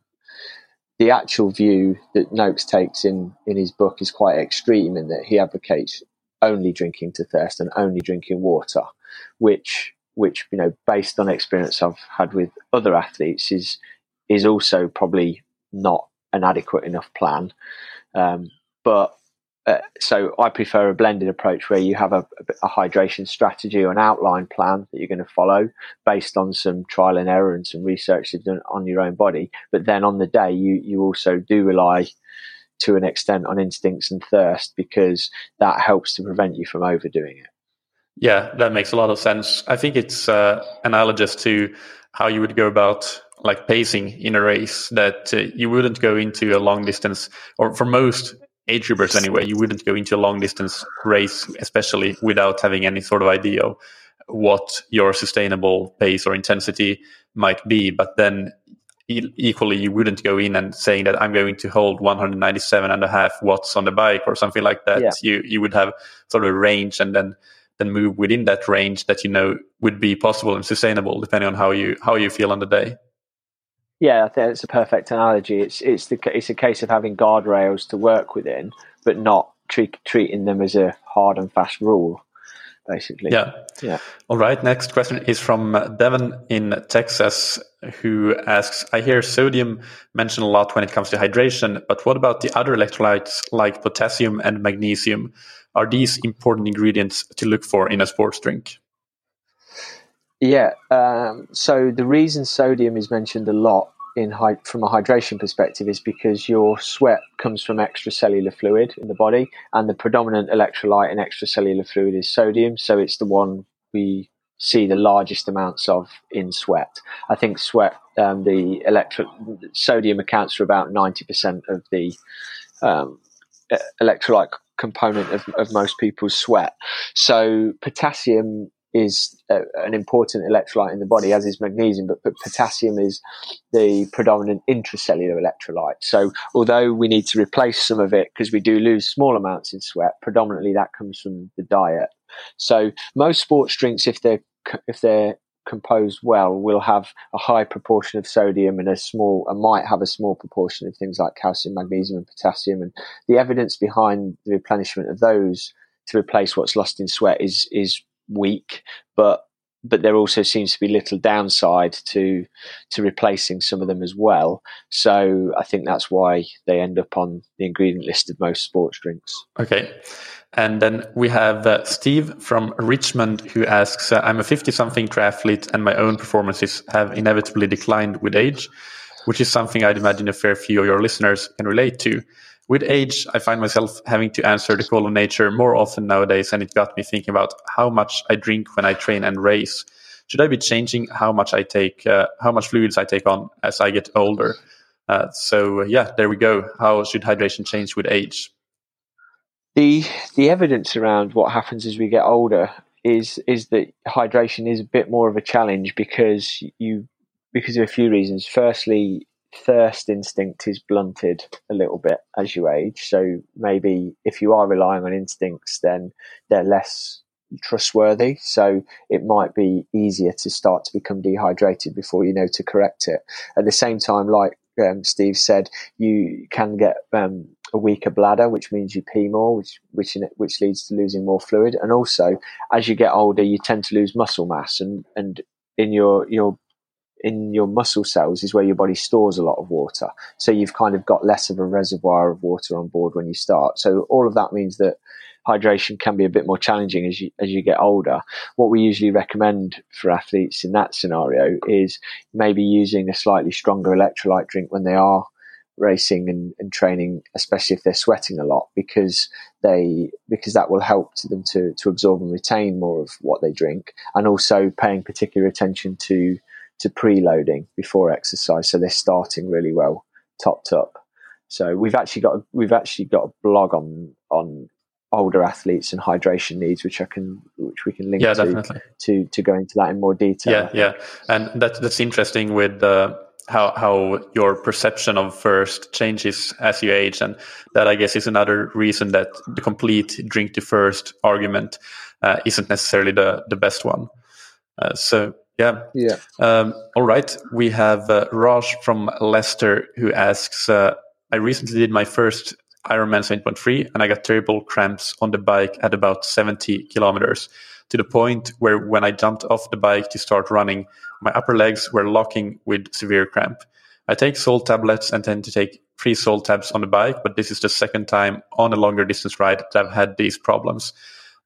The actual view that Noakes takes in his book is quite extreme, in that he advocates only drinking to thirst and only drinking water, which, you know, based on experience I've had with other athletes, is also probably not an adequate enough plan. So I prefer a blended approach where you have a hydration strategy or an outline plan that you're going to follow based on some trial and error and some research you've done on your own body. But then on the day, you also do rely to an extent on instincts and thirst, because that helps to prevent you from overdoing it. Yeah, that makes a lot of sense. I think it's analogous to how you would go about like pacing in a race, that you wouldn't go into a long distance, or for most age groupers anyway, you wouldn't go into a long distance race, especially without having any sort of idea of what your sustainable pace or intensity might be. But then equally, you wouldn't go in and saying that I'm going to hold 197.5 watts on the bike or something like that. Yeah. You would have sort of a range and then move within that range that you know would be possible and sustainable depending on how you feel on the day. Yeah, I think it's a perfect analogy. It's a case of having guardrails to work within, but not treating them as a hard and fast rule, basically. Yeah. All right. Next question is from Devon in Texas, who asks, I hear sodium mentioned a lot when it comes to hydration, but what about the other electrolytes like potassium and magnesium? Are these important ingredients to look for in a sports drink? Yeah. So the reason sodium is mentioned a lot from a hydration perspective is because your sweat comes from extracellular fluid in the body, and the predominant electrolyte in extracellular fluid is sodium. So it's the one we see the largest amounts of in sweat. I think sodium accounts for about 90% of the electrolyte component of most people's sweat. So potassium is an important electrolyte in the body, as is magnesium, but potassium is the predominant intracellular electrolyte. So although we need to replace some of it because we do lose small amounts in sweat, predominantly that comes from the diet. So most sports drinks, if they're composed well, will have a high proportion of sodium and might have a small proportion of things like calcium, magnesium and potassium. And the evidence behind the replenishment of those to replace what's lost in sweat is weak, but there also seems to be little downside to replacing some of them as well. So I think that's why they end up on the ingredient list of most sports drinks. Okay. And then we have Steve from Richmond, who asks, I'm a 50-something triathlete and my own performances have inevitably declined with age, which is something I'd imagine a fair few of your listeners can relate to. With age, I find myself having to answer the call of nature more often nowadays, and it got me thinking about how much I drink when I train and race. Should I be changing how much fluids I take on as I get older? There we go. How should hydration change with age? The evidence around what happens as we get older is that hydration is a bit more of a challenge because of a few reasons. Firstly, thirst instinct is blunted a little bit as you age, so maybe if you are relying on instincts, then they're less trustworthy, so it might be easier to start to become dehydrated before you know to correct it. At the same time, like Steve said, you can get a weaker bladder, which means you pee more, which leads to losing more fluid. And also, as you get older, you tend to lose muscle mass, and in your muscle cells is where your body stores a lot of water. So you've kind of got less of a reservoir of water on board when you start. So all of that means that hydration can be a bit more challenging as you get older. What we usually recommend for athletes in that scenario is maybe using a slightly stronger electrolyte drink when they are racing and training, especially if they're sweating a lot, because that will help to them to absorb and retain more of what they drink. And also paying particular attention to preloading before exercise, so they're starting really well topped up. So we've actually got a blog on older athletes and hydration needs, which we can link to go into that in more detail. And that's interesting with how your perception of thirst changes as you age, and that I guess is another reason that the complete drink to thirst argument isn't necessarily the best one. All right. We have Raj from Leicester, who asks, I recently did my first Ironman 7.3 and I got terrible cramps on the bike at about 70 kilometers, to the point where when I jumped off the bike to start running, my upper legs were locking with severe cramp. I take Sol tablets and tend to take 3 Sol tabs on the bike, but this is the second time on a longer distance ride that I've had these problems.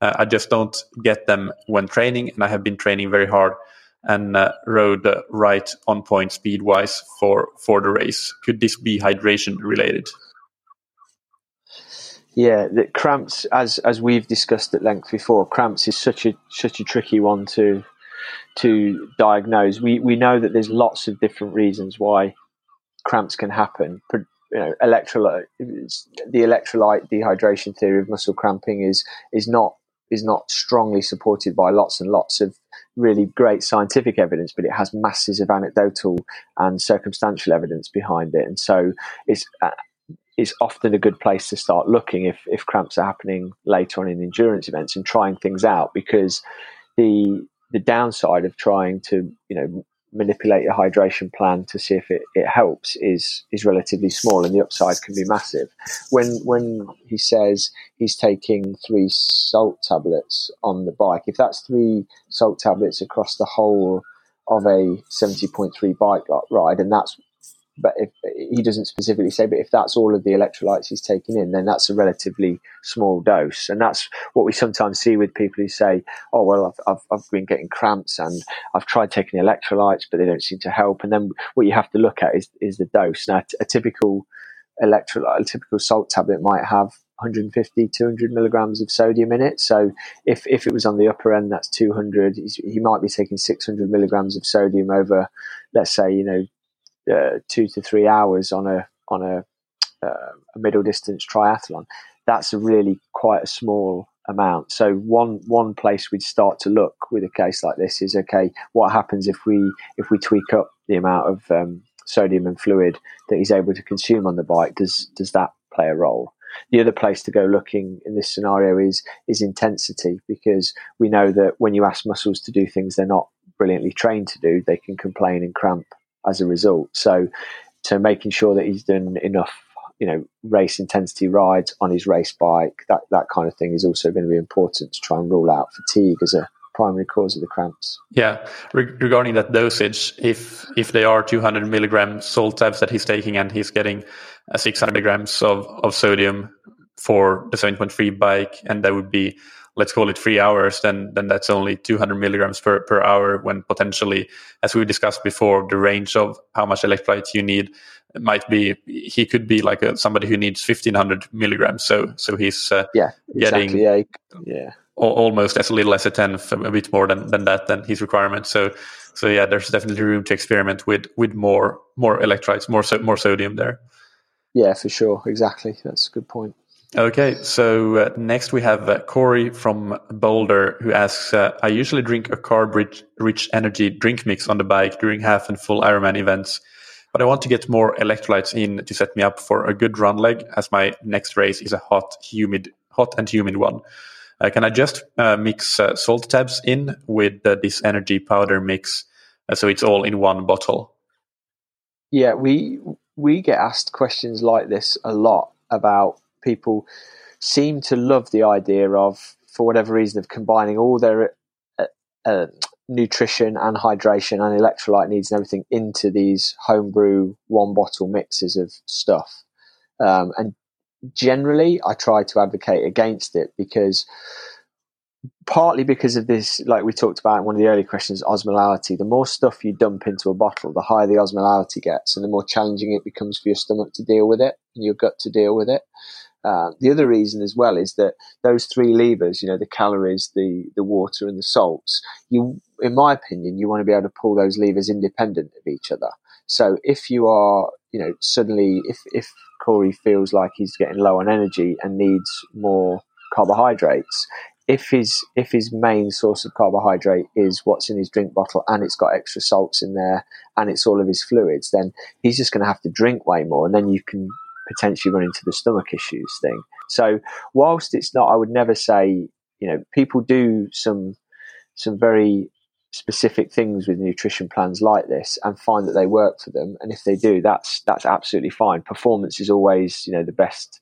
I just don't get them when training, and I have been training very hard and rode right on point speed-wise for the race. Could this be hydration-related? Yeah, the cramps, as we've discussed at length before, cramps is such a tricky one to diagnose. We know that there's lots of different reasons why cramps can happen. you know, electrolyte, the electrolyte dehydration theory of muscle cramping is not strongly supported by lots and lots of really great scientific evidence, but it has masses of anecdotal and circumstantial evidence behind it. And so it's often a good place to start looking if cramps are happening later on in endurance events and trying things out, because the downside of trying to, you know, manipulate your hydration plan to see if it helps is relatively small, and the upside can be massive. When he says he's taking 3 salt tablets on the bike, if that's 3 salt tablets across the whole of a 70.3 bike ride, and that's, but if he doesn't specifically say, but if that's all of the electrolytes he's taking in, then that's a relatively small dose. And that's what we sometimes see with people who say, oh, well, I've been getting cramps and I've tried taking electrolytes, but they don't seem to help. And then what you have to look at is the dose. Now, a typical electrolyte, a typical salt tablet might have 150, 200 milligrams of sodium in it. So if it was on the upper end, that's 200. He might be taking 600 milligrams of sodium over, let's say, you know, 2 to 3 hours on a middle distance triathlon. That's really quite a small amount. So one place we'd start to look with a case like this is, okay, what happens if we tweak up the amount of sodium and fluid that he's able to consume on the bike? Does that play a role? The other place to go looking in this scenario is intensity, because we know that when you ask muscles to do things they're not brilliantly trained to do, they can complain and cramp as a result. So making sure that he's done enough, you know, race intensity rides on his race bike, that kind of thing is also going to be important to try and rule out fatigue as a primary cause of the cramps. Yeah. Regarding that dosage, if they are 200 milligram salt tabs that he's taking and he's getting 600 milligrams of sodium for the 7.3 bike, and that would be, let's call it 3 hours, then that's only 200 milligrams per hour, when potentially, as we discussed before, the range of how much electrolyte you need might be, he could be like somebody who needs 1,500 milligrams. So he's getting almost as little as a tenth, a bit more than that, than his requirement. So yeah, there's definitely room to experiment with more electrolytes, more sodium there. Yeah, for sure. Exactly. That's a good point. Okay, so next we have Corey from Boulder, who asks, I usually drink a carb-rich energy drink mix on the bike during half and full Ironman events, but I want to get more electrolytes in to set me up for a good run leg, as my next race is a hot and humid one. Can I just mix salt tabs in with this energy powder mix, so it's all in one bottle? Yeah, we get asked questions like this a lot about. People seem to love the idea of, for whatever reason, of combining all their nutrition and hydration and electrolyte needs and everything into these homebrew one-bottle mixes of stuff. And generally, I try to advocate against it, because partly because of this, like we talked about in one of the early questions, osmolality. The more stuff you dump into a bottle, the higher the osmolality gets, and the more challenging it becomes for your stomach to deal with it and your gut to deal with it. The other reason as well is that those 3 levers, you know, the calories, the water and the salts, in my opinion, you want to be able to pull those levers independent of each other. So if you are, you know, suddenly if Corey feels like he's getting low on energy and needs more carbohydrates, if his main source of carbohydrate is what's in his drink bottle, and it's got extra salts in there and it's all of his fluids, then he's just going to have to drink way more, and then you can potentially run into the stomach issues thing. So whilst it's not, I would never say, you know, people do some very specific things with nutrition plans like this and find that they work for them. And if they do, that's absolutely fine. Performance is always, you know, the best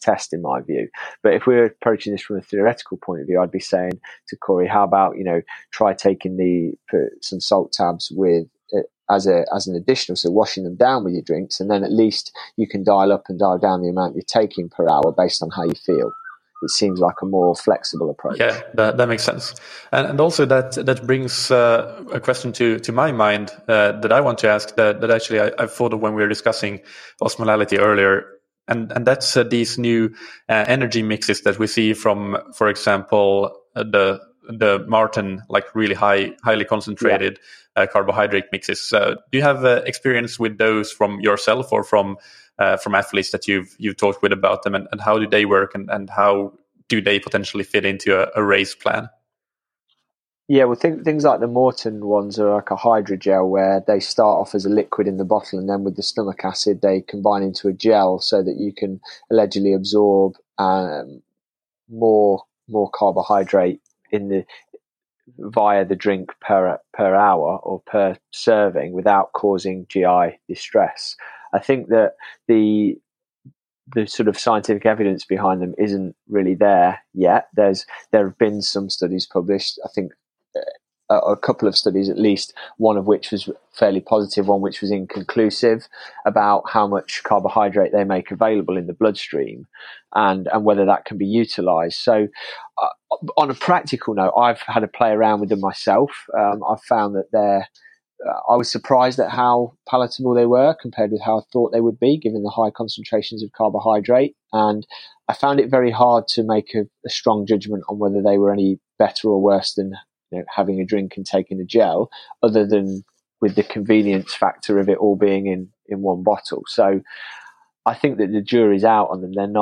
test in my view. But if we're approaching this from a theoretical point of view, I'd be saying to Corey, how about, you know, try taking some salt tabs with as an additional, so washing them down with your drinks, and then at least you can dial up and dial down the amount you're taking per hour based on how you feel. It seems like a more flexible approach. Yeah, that makes sense. And also that brings a question to my mind that I want to ask, that actually I thought of when we were discussing osmolality earlier. And that's these new energy mixes that we see from, for example, the the Morton, like really highly concentrated carbohydrate mixes. Do you have experience with those from yourself or from athletes that you've talked with about them, and how do they work, and how do they potentially fit into a race plan? Yeah, well, things like the Morton ones are like a hydrogel, where they start off as a liquid in the bottle, and then with the stomach acid, they combine into a gel so that you can allegedly absorb more carbohydrate via the drink per hour or per serving without causing GI distress. I think that the sort of scientific evidence behind them isn't really there yet. There have been some studies published. I think a couple of studies at least, one of which was fairly positive, one which was inconclusive, about how much carbohydrate they make available in the bloodstream and whether that can be utilized. So on a practical note, I've had a play around with them myself. I've found that I was surprised at how palatable they were compared with how I thought they would be, given the high concentrations of carbohydrate. And I found it very hard to make a strong judgment on whether they were any better or worse than having a drink and taking a gel, other than with the convenience factor of it all being in one bottle. So I think that the jury's out on them.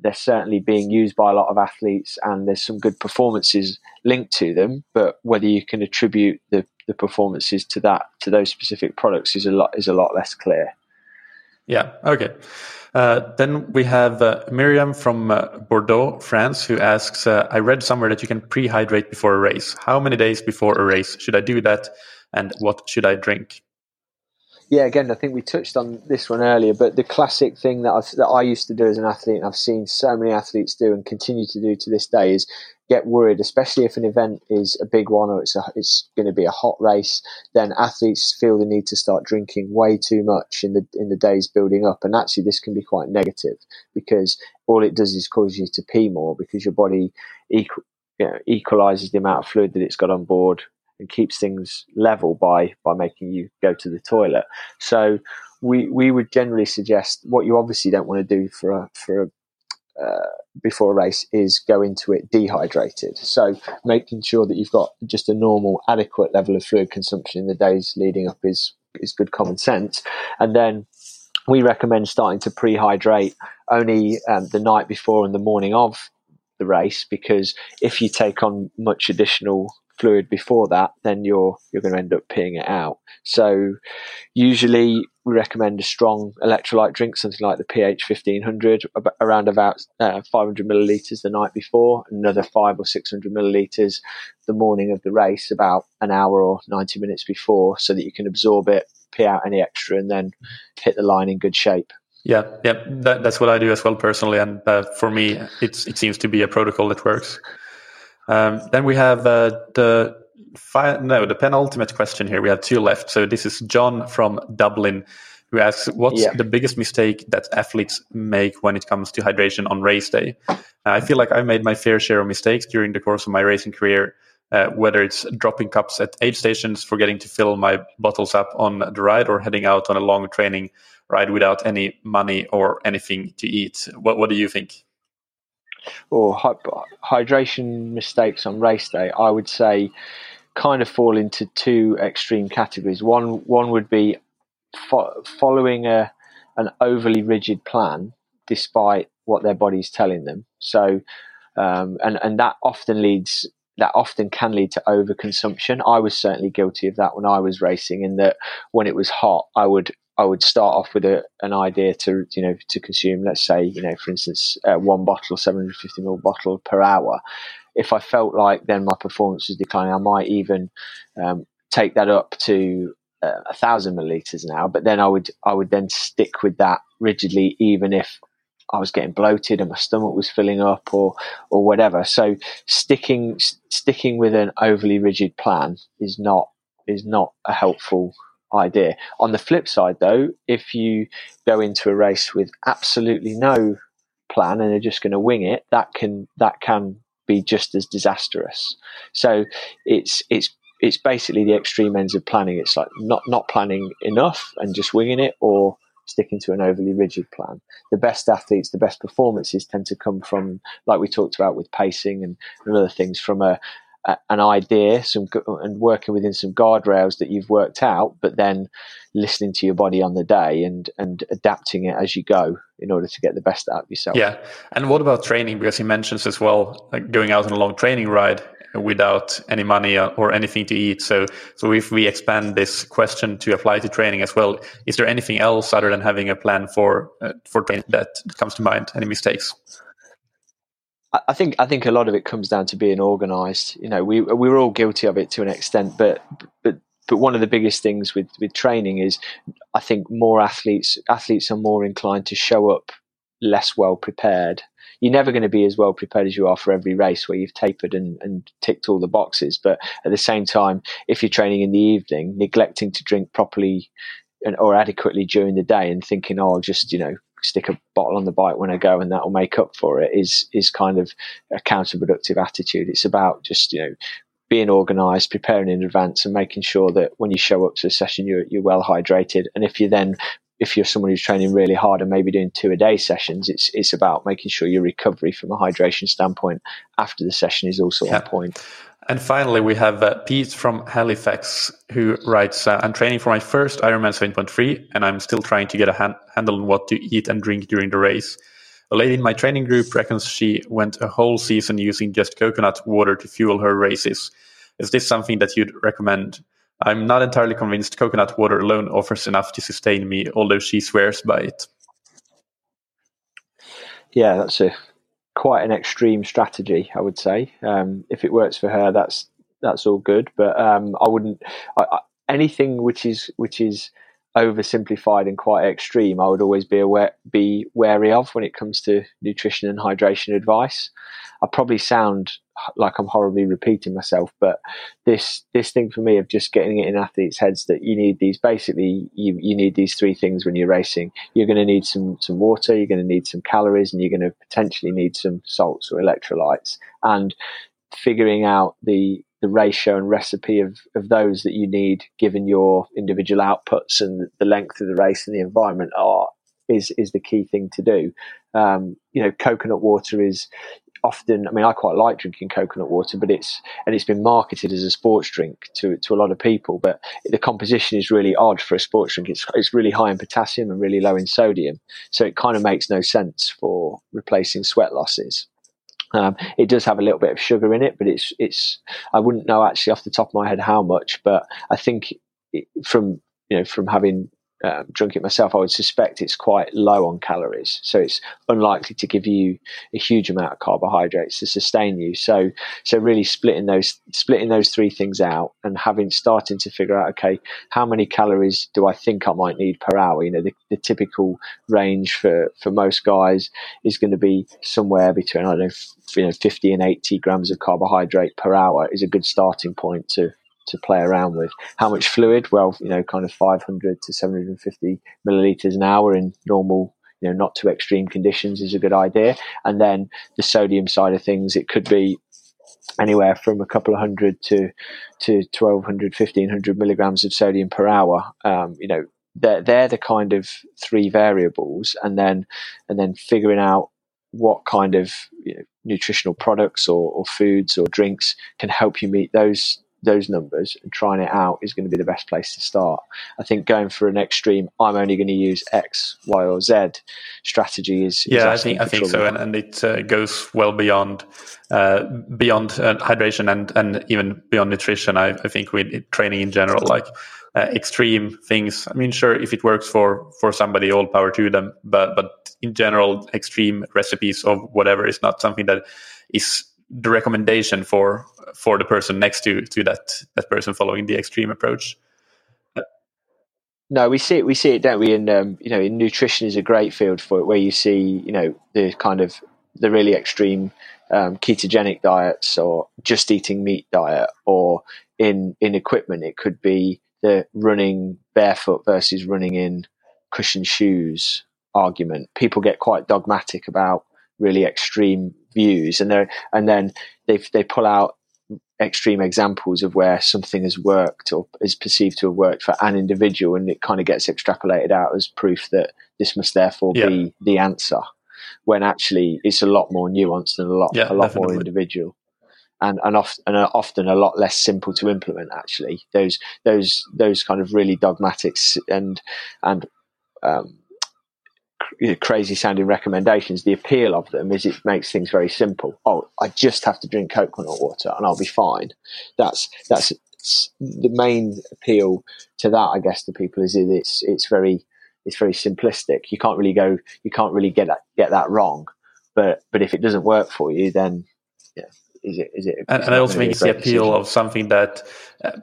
They're certainly being used by a lot of athletes, and there's some good performances linked to them, but whether you can attribute the performances to those specific products is a lot less clear. Yeah. Okay. Then we have Miriam from Bordeaux, France, who asks, I read somewhere that you can pre-hydrate before a race. How many days before a race should I do that? And what should I drink? Yeah, again, I think we touched on this one earlier, but the classic thing that I used to do as an athlete, and I've seen so many athletes do and continue to do to this day, is get worried, especially if an event is a big one or it's going to be a hot race. Then athletes feel the need to start drinking way too much in the days building up, and actually this can be quite negative, because all it does is cause you to pee more, because your body equalizes the amount of fluid that it's got on board and keeps things level by making you go to the toilet. So we would generally suggest, what you obviously don't want to do before a race is go into it dehydrated. So making sure that you've got just a normal, adequate level of fluid consumption in the days leading up is good common sense. And then we recommend starting to pre-hydrate only the night before and the morning of the race, because if you take on much additional fluid before that, then you're going to end up peeing it out. So usually we recommend a strong electrolyte drink, something like the pH 1500, around 500 milliliters the night before, another 500 or 600 milliliters the morning of the race, about an hour or 90 minutes before, so that you can absorb it, pee out any extra, and then hit the line in good shape. Yeah, that's what I do as well personally, and for me it seems to be a protocol that works. Then we have the penultimate question here. We have two left. So this is John from Dublin, who asks, what's the biggest mistake that athletes make when it comes to hydration on race day? I feel like I made my fair share of mistakes during the course of my racing career, whether it's dropping cups at aid stations, forgetting to fill my bottles up on the ride, or heading out on a long training ride without any money or anything to eat. What do you think? Or hydration mistakes on race day, I would say kind of fall into two extreme categories. One would be following an overly rigid plan despite what their body's telling them. So and that often can lead to overconsumption. I was certainly guilty of that when I was racing, in that when it was hot, I would start off with an idea to consume, let's say, for instance, one bottle, 750 ml bottle per hour. If I felt like then my performance was declining, I might even take that up to 1,000 milliliters an hour. But then I would then stick with that rigidly, even if I was getting bloated and my stomach was filling up or whatever. So sticking with an overly rigid plan is not a helpful idea. On the flip side, though, if you go into a race with absolutely no plan and are just going to wing it, that can be just as disastrous. So it's basically the extreme ends of planning. It's like not planning enough and just winging it, or sticking to an overly rigid plan. The best athletes, the best performances tend to come from, like we talked about with pacing and other things, from an idea, and working within some guardrails that you've worked out, but then listening to your body on the day and adapting it as you go in order to get the best out of yourself. Yeah. And what about training? Because he mentions as well, like going out on a long training ride without any money or anything to eat. So if we expand this question to apply to training as well, is there anything else other than having a plan for training that comes to mind? Any mistakes? I think a lot of it comes down to being organised. You know, we were all guilty of it to an extent, but one of the biggest things with training is, I think more athletes are more inclined to show up less well prepared. You're never going to be as well prepared as you are for every race where you've tapered and ticked all the boxes. But at the same time, if you're training in the evening, neglecting to drink properly or adequately during the day and thinking, oh, I'll just, you know, stick a bottle on the bike when I go and that'll make up for it, is kind of a counterproductive attitude. It's about just, you know, being organized, preparing in advance and making sure that when you show up to a session, you're well hydrated. And if you're someone who's training really hard and maybe doing 2 a day sessions, it's about making sure your recovery from a hydration standpoint after the session is also on point. And finally, we have Pete from Halifax, who writes, I'm training for my first Ironman 7.3, and I'm still trying to get a handle on what to eat and drink during the race. A lady in my training group reckons she went a whole season using just coconut water to fuel her races. Is this something that you'd recommend? I'm not entirely convinced coconut water alone offers enough to sustain me, although she swears by it. Yeah, that's it. Quite an extreme strategy, I would say. If it works for her, that's all good, but I wouldn't anything which is oversimplified and quite extreme, I would always be wary of when it comes to nutrition and hydration advice. I probably sound like I'm horribly repeating myself, but this thing for me of just getting it in athletes' heads that you need these, basically you need these 3 things when you're racing. You're going to need some water, you're going to need some calories, and you're going to potentially need some salts or electrolytes, and figuring out the ratio and recipe of those that you need given your individual outputs and the length of the race and the environment is the key thing to do. You know, coconut water is often, I mean, I quite like drinking coconut water, but it's been marketed as a sports drink to a lot of people, but the composition is really odd for a sports drink. It's really high in potassium and really low in sodium. So it kind of makes no sense for replacing sweat losses. It does have a little bit of sugar in it, but it's I wouldn't know actually off the top of my head how much, but I think from having drunk it myself, I would suspect it's quite low on calories. So it's unlikely to give you a huge amount of carbohydrates to sustain you. So really splitting those 3 things out and starting to figure out, okay, how many calories do I think I might need per hour? You know, the typical range for most guys is going to be somewhere between, I don't know, 50 and 80 grams of carbohydrate per hour is a good starting point to play around with. How much fluid? Well, you know, kind of 500 to 750 milliliters an hour in normal, you know, not too extreme conditions is a good idea. And then the sodium side of things, it could be anywhere from a couple of hundred to 1200, 1500 milligrams of sodium per hour. You know, they're the kind of 3 variables, and then figuring out what kind of, you know, nutritional products or foods or drinks can help you meet those numbers, and trying it out is going to be the best place to start. I think going for an extreme, I'm only going to use X, Y, or Z strategy is I think so, and it goes well beyond hydration and even beyond nutrition. I think with training in general, like extreme things. I mean, sure, if it works for somebody, all power to them. But in general, extreme recipes of whatever is not something that is the recommendation for the person next to that person following the extreme approach. No, we see it, don't we? And you know, in nutrition is a great field for it, where you see, you know, the kind of the really extreme ketogenic diets, or just eating meat diet, or in equipment it could be the running barefoot versus running in cushioned shoes argument. People get quite dogmatic about really extreme views, and then they pull out extreme examples of where something has worked or is perceived to have worked for an individual, and it kind of gets extrapolated out as proof that this must therefore be the answer, when actually it's a lot more nuanced and a lot more individual, and often a lot less simple to implement. Actually, those kind of really dogmatic and crazy sounding recommendations, the appeal of them is it makes things very simple. Oh, I just have to drink coconut water and I'll be fine. That's the main appeal to that, I guess, to people, is it's very simplistic. You can't really get that wrong. But if it doesn't work for you, then is it? And I also think it's the appeal of something that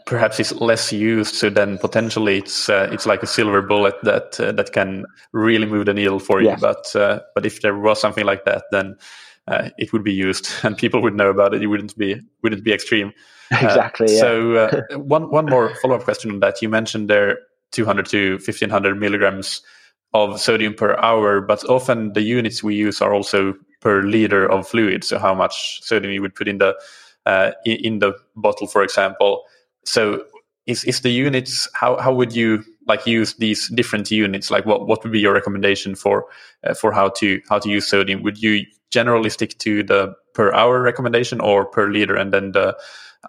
perhaps is less used. So then potentially it's like a silver bullet that can really move the needle for you. But if there was something like that, then it would be used and people would know about it. It wouldn't be extreme. Exactly. Yeah. So one more follow up question on that. You mentioned there 200 to 1500 milligrams of sodium per hour, but often the units we use are also per liter of fluid, so how much sodium you would put in the bottle, for example. So is the units, how would you like use these different units? Like what would be your recommendation for how to use sodium? Would you generally stick to the per hour recommendation or per liter, and then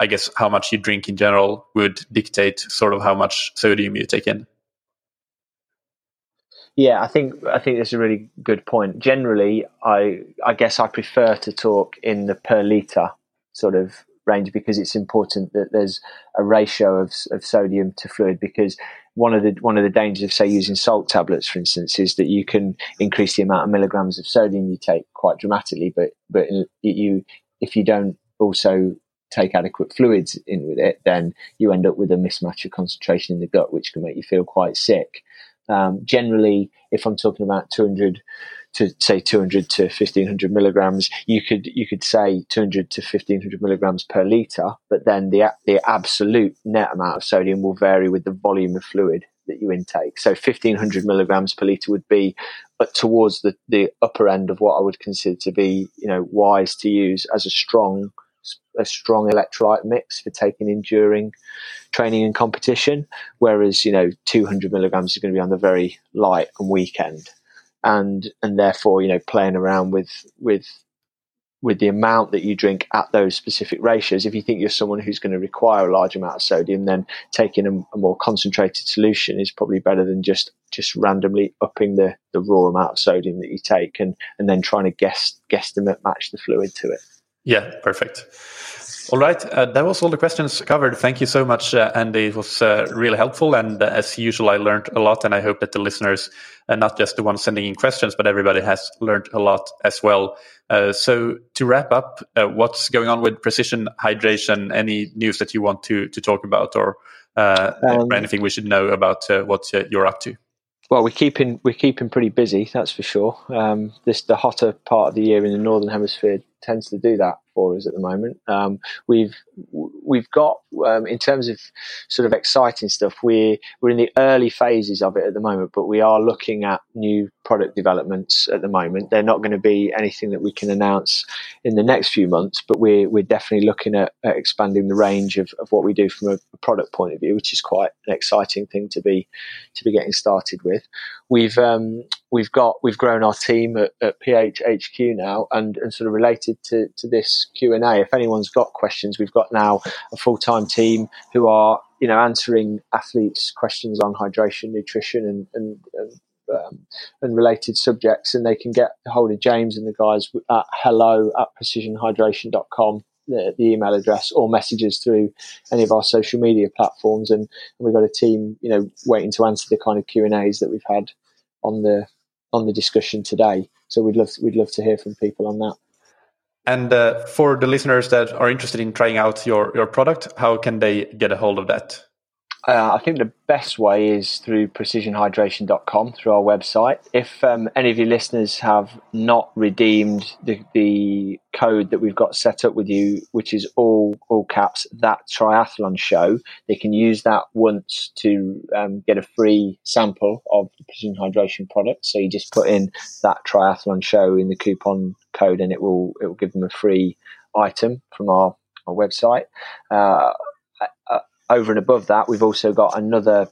I guess how much you drink in general would dictate sort of how much sodium you take in? Yeah, I think that's a really good point. Generally, I guess I prefer to talk in the per litre sort of range, because it's important that there's a ratio of sodium to fluid, because one of the dangers of, say, using salt tablets, for instance, is that you can increase the amount of milligrams of sodium you take quite dramatically, but if you don't also take adequate fluids in with it, then you end up with a mismatch of concentration in the gut, which can make you feel quite sick. Generally, if I'm talking about 200 to 1500 milligrams, you could say 200 to 1500 milligrams per litre, but then the absolute net amount of sodium will vary with the volume of fluid that you intake. So 1500 milligrams per litre would be towards the upper end of what I would consider to be, wise to use as a strong electrolyte mix for taking in during training and competition, whereas 200 milligrams is going to be on the very light and weak end, and therefore playing around with the amount that you drink at those specific ratios. If you think you're someone who's going to require a large amount of sodium, then taking a more concentrated solution is probably better than just randomly upping the raw amount of sodium that you take and then trying to guesstimate match the fluid to it. Yeah, perfect. All right. That was all the questions covered. Thank you so much, Andy. It was really helpful. And as usual, I learned a lot. And I hope that the listeners, not just the ones sending in questions, but everybody has learned a lot as well. So to wrap up, what's going on with Precision Hydration? Any news that you want to talk about or anything we should know about what you're up to? Well, we're keeping pretty busy, that's for sure. The hotter part of the year in the Northern Hemisphere tends to do that for us at the moment. We've got, in terms of sort of exciting stuff, we're in the early phases of it at the moment, but we are looking at new product developments at the moment. They're not going to be anything that we can announce in the next few months, but we're definitely looking at expanding the range of what we do from a product point of view, which is quite an exciting thing to be getting started with. We've grown our team at PHHQ now, and sort of related to this Q&A, if anyone's got questions, we've got now a full-time team who are, answering athletes' questions on hydration, nutrition, and related subjects, and they can get hold of James and the guys at hello@precisionhydration.com. The email address, or messages through any of our social media platforms, and we've got a team waiting to answer the kind of Q&As that we've had on the discussion today, so we'd love to hear from people on that. And for the listeners that are interested in trying out your product, how can they get a hold of that? I think the best way is through precisionhydration.com, through our website. If any of your listeners have not redeemed the code that we've got set up with you, which is all caps, That Triathlon Show, they can use that once to get a free sample of the Precision Hydration product. So you just put in That Triathlon Show in the coupon code, and it will give them a free item from our my website. Over and above that, we've also got another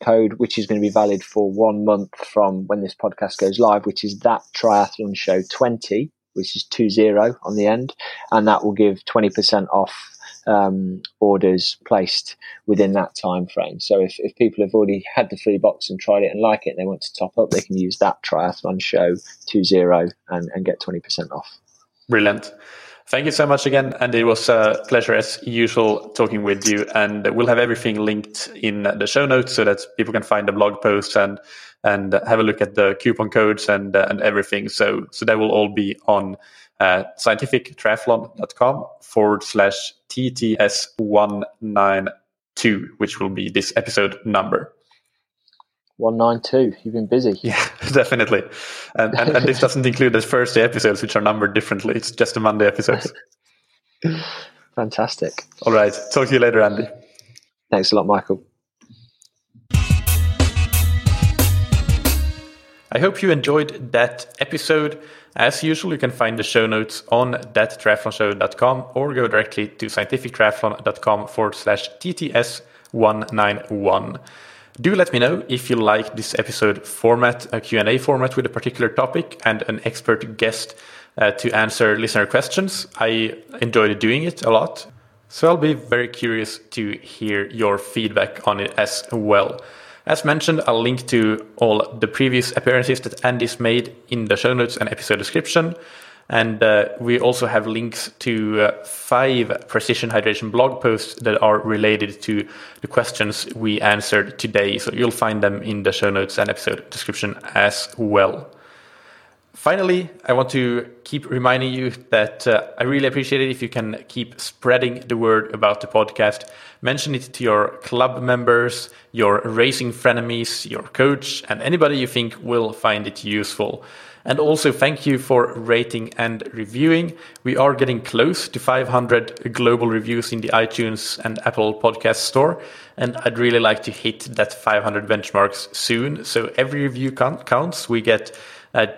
code which is going to be valid for 1 month from when this podcast goes live, which is That Triathlon Show 20, which is 20 on the end, and that will give 20% off orders placed within that time frame. So if people have already had the free box and tried it and like it and they want to top up, they can use That Triathlon Show 20 and get 20% off. Brilliant. Thank you so much again, and it was a pleasure as usual talking with you, and we'll have everything linked in the show notes so that people can find the blog posts and have a look at the coupon codes and everything. So that will all be on scientifictriathlon.com/TTS192, which will be this episode number. 192. You've been busy. Yeah, definitely. And this doesn't include the Thursday episodes, which are numbered differently. It's just the Monday episodes. Fantastic. All right. Talk to you later, Andy. Thanks a lot, Michael. I hope you enjoyed that episode. As usual, you can find the show notes on thattriathlonshow.com or go directly to scientifictriathlon.com/TTS191. Do let me know if you like this episode format, a Q&A format with a particular topic and an expert guest to answer listener questions. I enjoyed doing it a lot. So I'll be very curious to hear your feedback on it as well. As mentioned, I'll link to all the previous appearances that Andy's made in the show notes and episode description. And we also have links to 5 Precision Hydration blog posts that are related to the questions we answered today. So you'll find them in the show notes and episode description as well. Finally, I want to keep reminding you that I really appreciate it if you can keep spreading the word about the podcast. Mention it to your club members, your racing frenemies, your coach, and anybody you think will find it useful. And also, thank you for rating and reviewing. We are getting close to 500 global reviews in the iTunes and Apple Podcast Store, and I'd really like to hit that 500 benchmarks soon. So every review counts. We get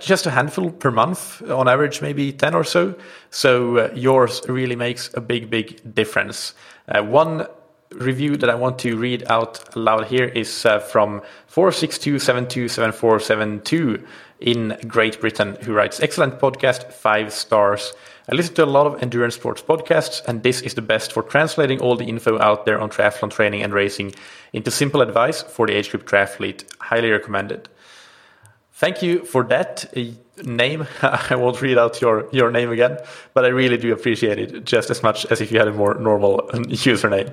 just a handful per month, on average, maybe 10 or so. So yours really makes a big, big difference. One review that I want to read out loud here is from 462727472 in Great Britain, who writes, "Excellent podcast, 5 stars. I listen to a lot of endurance sports podcasts, and this is the best for translating all the info out there on triathlon training and racing into simple advice for the age group triathlete. Highly recommended." Thank you for that name. I won't read out your name again, but I really do appreciate it just as much as if you had a more normal username.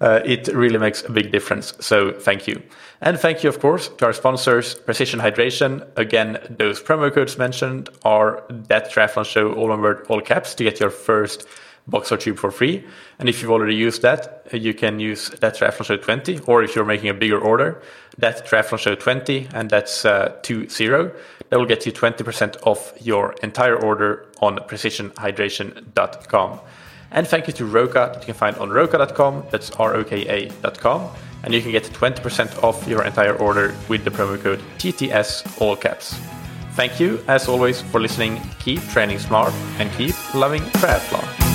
It really makes a big difference. So thank you. And thank you, of course, to our sponsors, Precision Hydration. Again, those promo codes mentioned are That Triathlon Show, all one word, all caps, to get your first box or tube for free. And if you've already used that, you can use That Triathlon Show 20, or if you're making a bigger order, That Triathlon Show 20, and that's 20. That will get you 20% off your entire order on precisionhydration.com. And thank you to Roka, that you can find on roka.com, that's ROKA.com, and you can get 20% off your entire order with the promo code TTS, all caps. Thank you, as always, for listening. Keep training smart and keep loving triathlon.